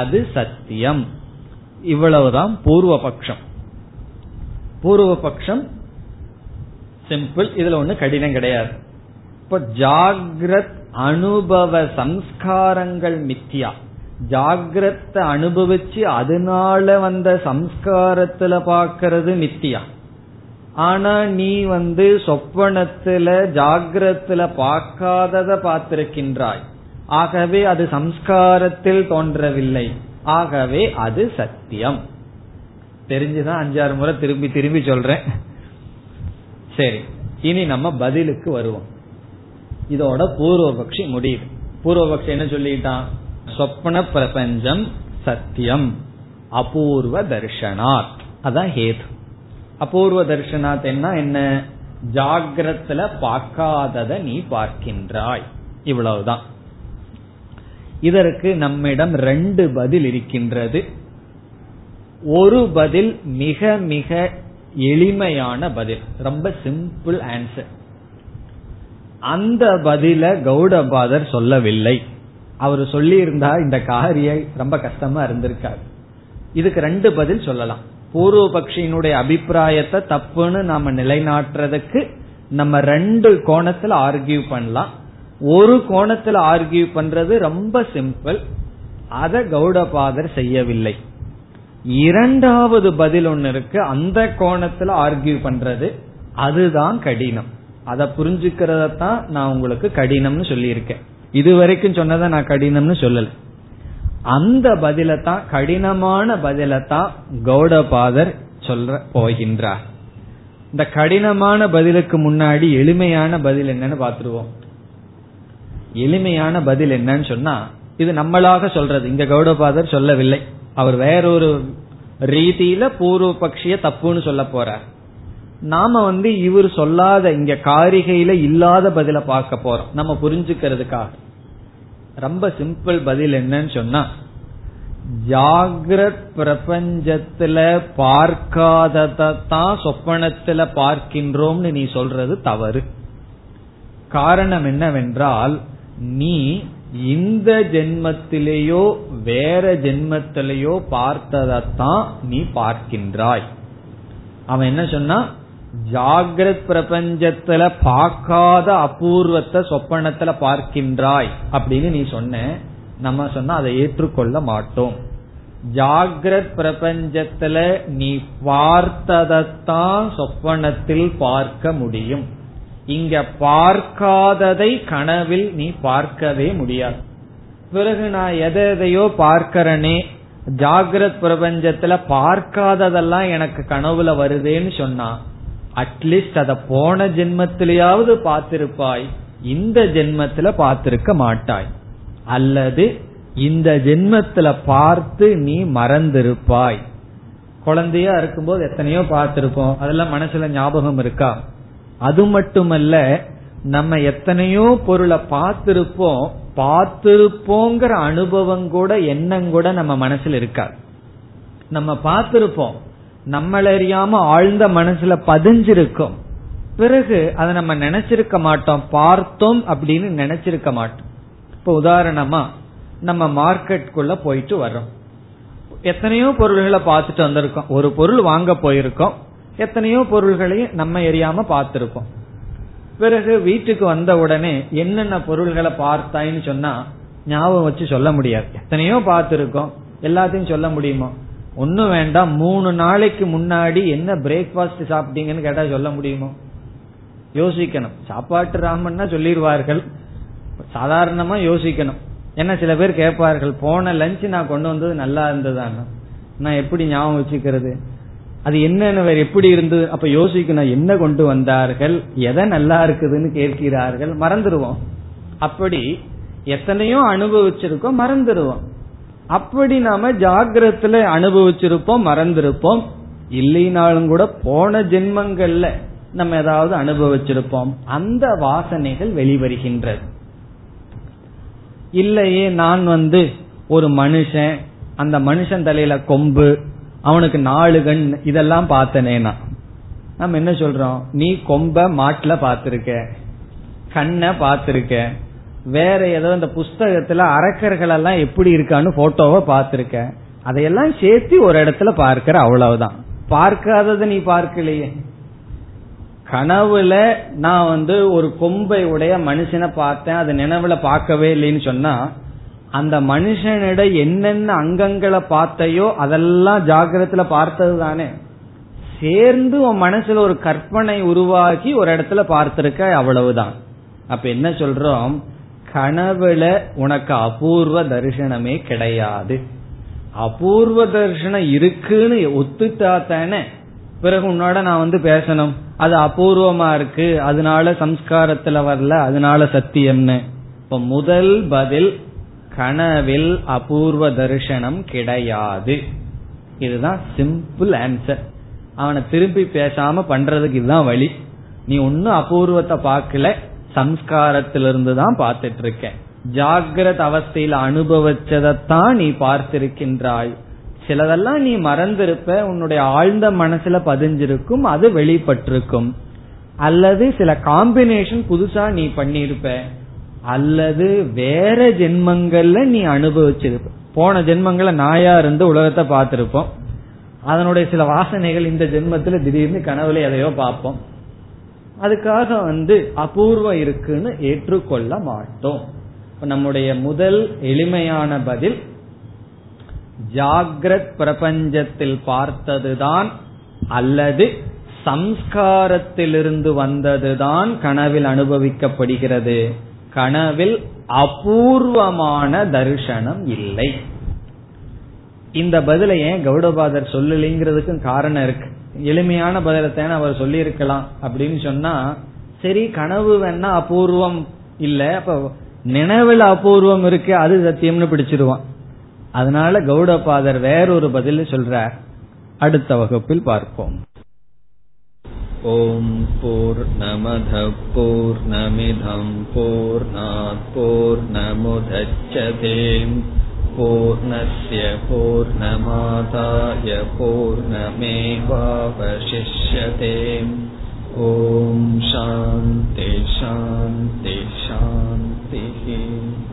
அது சத்தியம். இவ்வளவுதான் பூர்வபக்ஷம். பூர்வபக்ஷம் சிம்பிள், இதுல ஒண்ணு கடினம் கிடையாது. இப்ப ஜாகிரத் அனுபவ சம்ஸ்காரங்கள் மித்தியா, ஜாகிரத்தை அனுபவிச்சு அதனால வந்த சம்ஸ்காரத்துல பாக்கிறது மித்தியா. ஆனா நீ சொப்பனத்துல ஜாகிரத்துல பார்க்காதத பார்த்திருக்கின்றாய், ஆகவே அது சம்ஸ்காரத்தில் தோன்றவில்லை, ஆகவே அது சத்தியம். தெரிஞ்சுதான் 5-6 முறை திரும்பி திரும்பி சொல்றேன். சரி, இனி நம்ம பதிலுக்கு வருவோம். இதோட பூர்வபக்ஷி முடியுது. பூர்வபக்ஷி என்ன சொல்லிட்டான்? சொப்பன பிரபஞ்சம் சத்தியம் அபூர்வ தர்ஷனாத், அதான் ஹேது. அபூர்வ தர்ஷனாத் என்ன? ஜாகிரத்துல பார்க்காதத நீ பார்க்கின்றாய், இவ்வளவுதான். இதற்கு நம்மிடம் 2 பதில் இருக்கின்றது. ஒரு பதில் மிக மிக எளிமையான பதில், ரொம்ப சிம்பிள் ஆன்சர். அந்த பதில கௌடபாதர் சொல்லவில்லை. அவர் சொல்லி இருந்தா இந்த காரியம் ரொம்ப கஷ்டமா இருந்திருக்காரு. இதுக்கு 2 பதில் சொல்லலாம். பூர்வபக்ஷியினுடைய அபிப்பிராயத்தை தப்புன்னு நாம நிலைநாட்டுறதுக்கு நம்ம 2 கோணத்துல ஆர்கியூ பண்ணலாம். ஒரு கோணத்துல ஆர்கியூ பண்றது ரொம்ப சிம்பிள், அத கௌடபாதர் செய்யவில்லை. 2வது பதில் ஒன்னு இருக்கு, அந்த கோணத்துல ஆர்கியூ பண்றது, அதுதான் கடினம். அதை புரிஞ்சுக்கிறதான் நான் உங்களுக்கு கடினம்னு சொல்லியிருக்கேன். இதுவரைக்கும் சொன்னதை நான் கடினம்னு சொல்லல. அந்த பதிலத்தான், கடினமான பதிலத்தான் கௌடபாதர் சொல்ற போகின்றார். இந்த கடினமான பதிலுக்கு முன்னாடி எளிமையான பதில் என்னன்னு பாத்துருவோம். எளிமையான பதில் என்னன்னு சொன்னா, இது நம்மளாக சொல்றது, இங்க கௌடபாதர் சொல்லவில்லை, அவர் வேறொரு ரீதியில பூர்வ பக்ஷிய தப்புன்னு சொல்ல போறார். நாம இவர் சொல்லாத, இங்க காரிகையில இல்லாத பதில பார்க்க போறோம் நம்ம புரிஞ்சுக்கிறதுக்காக. ரொம்ப சிம்பிள் பதில் என்னன்னு சொன்னா, ஜாகிரத் பிரபஞ்சத்துல பார்க்காததான் சொப்பனத்துல பார்க்கின்றோம்னு நீ சொல்றது தவறு. காரணம் என்னவென்றால், நீ இந்த ஜென்மத்திலேயோ வேற ஜென்மத்திலேயோ பார்த்ததத்தான் நீ பார்க்கின்றாய். அவன் என்ன சொன்னா, ஜாகிரத் பிரபஞ்சத்துல பார்க்காத அபூர்வத்தை சொப்பனத்துல பார்க்கின்றாய் அப்படின்னு நீ சொன்ன, நம்ம சொன்னா அதை ஏற்றுக்கொள்ள மாட்டோம். ஜாகிரத் பிரபஞ்சத்துல நீ பார்த்ததத்தான் சொப்பனத்தில் பார்க்க முடியும். இங்க பார்க்காததை கனவில் நீ பார்க்கவே முடியாது. பிறகு நான் எதையோ பார்க்கிறனே, ஜாகிரத் பிரபஞ்சத்துல பார்க்காததெல்லாம் எனக்கு கனவுல வருதேன்னு சொன்னா, அட்லீஸ்ட் அத போன ஜென்மத்திலேயாவது பார்த்திருப்பாய், இந்த ஜென்மத்துல பார்த்திருக்க மாட்டாய். அல்லது இந்த ஜென்மத்துல பார்த்து நீ மறந்திருப்பாய். குழந்தையா இருக்கும்போது எத்தனையோ பார்த்திருப்போம், அதெல்லாம் மனசுல ஞாபகம் இருக்கா? அது மட்டுமல்ல, நம்ம எத்தனையோ பொருளை பார்த்திருப்போம், பார்த்திருப்போங்கிற அனுபவம் கூட எண்ணம் கூட நம்ம மனசுல இருக்காது. நம்ம பார்த்திருப்போம், நம்மள அறியாம ஆழ்ந்த மனசுல பதிஞ்சிருக்கும். பிறகு அதை நம்ம நினைச்சிருக்க மாட்டோம், பார்த்தோம் அப்படின்னு நினைச்சிருக்க மாட்டோம். இப்ப உதாரணமா, நம்ம மார்க்கெட்டுக்குள்ள போயிட்டு வர்றோம், எத்தனையோ பொருள்களை பார்த்துட்டு வந்திருக்கோம். ஒரு பொருள் வாங்க போயிருக்கோம், எத்தனையோ பொருள்களையும் நம்ம எரியாம பார்த்திருப்போம். பிறகு வீட்டுக்கு வந்த உடனே என்னென்ன பொருள்களை பார்த்தாயின்னு சொன்னா ஞாபகம் வச்சு சொல்ல முடியாது. எத்தனையோ பார்த்திருக்கோம், எல்லாத்தையும் சொல்ல முடியுமா? ஒன்னும் வேண்டாம். 3 நாளைக்கு முன்னாடி என்ன பிரேக்ஃபாஸ்ட் சாப்பிட்டீங்கன்னு கேட்டா சொல்ல முடியுமா? யோசிக்கணும். சாப்பாட்டு ராமன்னா சொல்லிடுவார்கள், சாதாரணமா யோசிக்கணும். ஏன்னா சில பேர் கேட்பார்கள், போன லஞ்ச் நான் கொண்டு வந்தது நல்லா இருந்ததானா, நான் எப்படி ஞாபகம் வச்சுக்கிறது, அது என்னென்ன வேற எப்படி இருந்தது? அப்ப யோசிக்கணும், என்ன கொண்டு வந்தார்கள், எதை நல்லா இருக்குதுன்னு கேட்கிறார்கள். மறந்துடுவோம். அப்படி எத்தனையோ அனுபவிச்சிருக்கோம், மறந்துடுவோம். அப்படி நாம ஜாகிரத்துல அனுபவிச்சிருப்போம், மறந்திருப்போம். இல்லைனாலும் கூட போன ஜென்மங்கள்ல நம்ம ஏதாவது அனுபவிச்சிருப்போம், அந்த வாசனைகள் வெளிவருகின்றது. இல்லையே, நான் ஒரு மனுஷன், அந்த மனுஷன் தலையில கொம்பு, அவனுக்கு 4 கண், இதெல்லாம் பார்த்தனேனா நம்ம என்ன சொல்றோம்? நீ கொம்ப மாட்டுல பாத்திருக்க, கண்ண பாத்திருக்க, வேற ஏதோ இந்த புஸ்தகத்துல அரக்கர்கள் எல்லாம் எப்படி இருக்கான்னு போட்டோவை பாத்திருக்க, அதையெல்லாம் சேர்த்து ஒரு இடத்துல பார்க்கிற, அவ்வளவுதான். பார்க்காதது நீ பார்க்கலையே. கனவுல நான் ஒரு கொம்பை உடைய மனுஷனை பார்த்தேன், அது நினைவுல பார்க்கவே இல்லைன்னு சொன்னா, அந்த மனுஷனிட என்னென்ன அங்கங்களை பார்த்தையோ அதெல்லாம் ஜாகிரத்துல பார்த்தது தானே. சேர்ந்து உன் மனசுல ஒரு கற்பனை உருவாக்கி ஒரு இடத்துல பார்த்திருக்க, அவ்வளவுதான். அப்ப என்ன சொல்றோம்? கனவுல உனக்கு அபூர்வ தரிசனமே கிடையாது. அபூர்வ தரிசனம் இருக்குன்னு ஒத்துட்டா தானே பிறகு உன்னோட நான் பேசணும். அது அபூர்வமா இருக்கு, அதனால சம்ஸ்காரத்துல வரல, அதனால சத்தியம்னு. இப்ப முதல் பதில், கனவில் அபூர்வ தரிசனம் கிடையாது. இதுதான் சிம்பிள் ஆன்சர். அவனை திருப்பி பேசாம பண்றதுக்கு இதுதான் வழி. நீ ஒன்னும் அபூர்வத்தை பார்க்கல, சம்ஸ்காரத்திலிருந்து தான் பார்த்துட்டு இருக்க. ஜாகிரத அவஸ்தையில அனுபவிச்சதான் நீ பார்த்திருக்கின்றாய். சிலதெல்லாம் நீ மறந்திருப்ப, உன்னுடைய ஆழ்ந்த மனசுல பதிஞ்சிருக்கும், அது வெளிப்பட்டிருக்கும். அல்லது சில காம்பினேஷன் புதுசா நீ பண்ணிருப்ப, அல்லது வேற ஜென்மங்கள்ல நீ அனுபவிச்சிருப்ப. போன ஜென்மங்கள நாயா இருந்து உலகத்தை பார்த்திருப்போம், அதனுடைய சில வாசனைகள் இந்த ஜென்மத்துல திடீர்னு கனவுல எதையோ பார்ப்போம். அதுக்காக அபூர்வம் இருக்குன்னு ஏற்றுக்கொள்ள மாட்டோம். நம்முடைய முதல் எளிமையான பதில், ஜாகிரத் பிரபஞ்சத்தில் பார்த்ததுதான் அல்லது சம்ஸ்காரத்திலிருந்து வந்ததுதான் கனவில் அனுபவிக்கப்படுகிறது. கனவில் அபூர்வமான தரிசனம் இல்லை. இந்த பதிலை ஏன் கௌடபாதர் சொல்லலைங்கிறதுக்கும் காரணம் இருக்கு. எளிமையான பதிலத்தேன்னு அவர் சொல்லி இருக்கலாம். அப்படின்னு சொன்னா சரி, கனவு வேணா அபூர்வம் இல்ல, அப்ப நினைவுல அபூர்வம் இருக்கு, அது சத்தியம்னு பிடிச்சிருவான். அதனால கௌடபாதர் வேறொரு பதில் சொல்றார். அடுத்த வகுப்பில் பார்ப்போம். ஓம் பூர்ணமத பூர்ணமிதம் பூர்ணாத் பூர்ணமுதச்யதே பூர்ணஸ்ய பூர்ணமாதாய பூர்ணமேவாவசிஷ்யதே. ஓம் சாந்தி சாந்தி சாந்தி.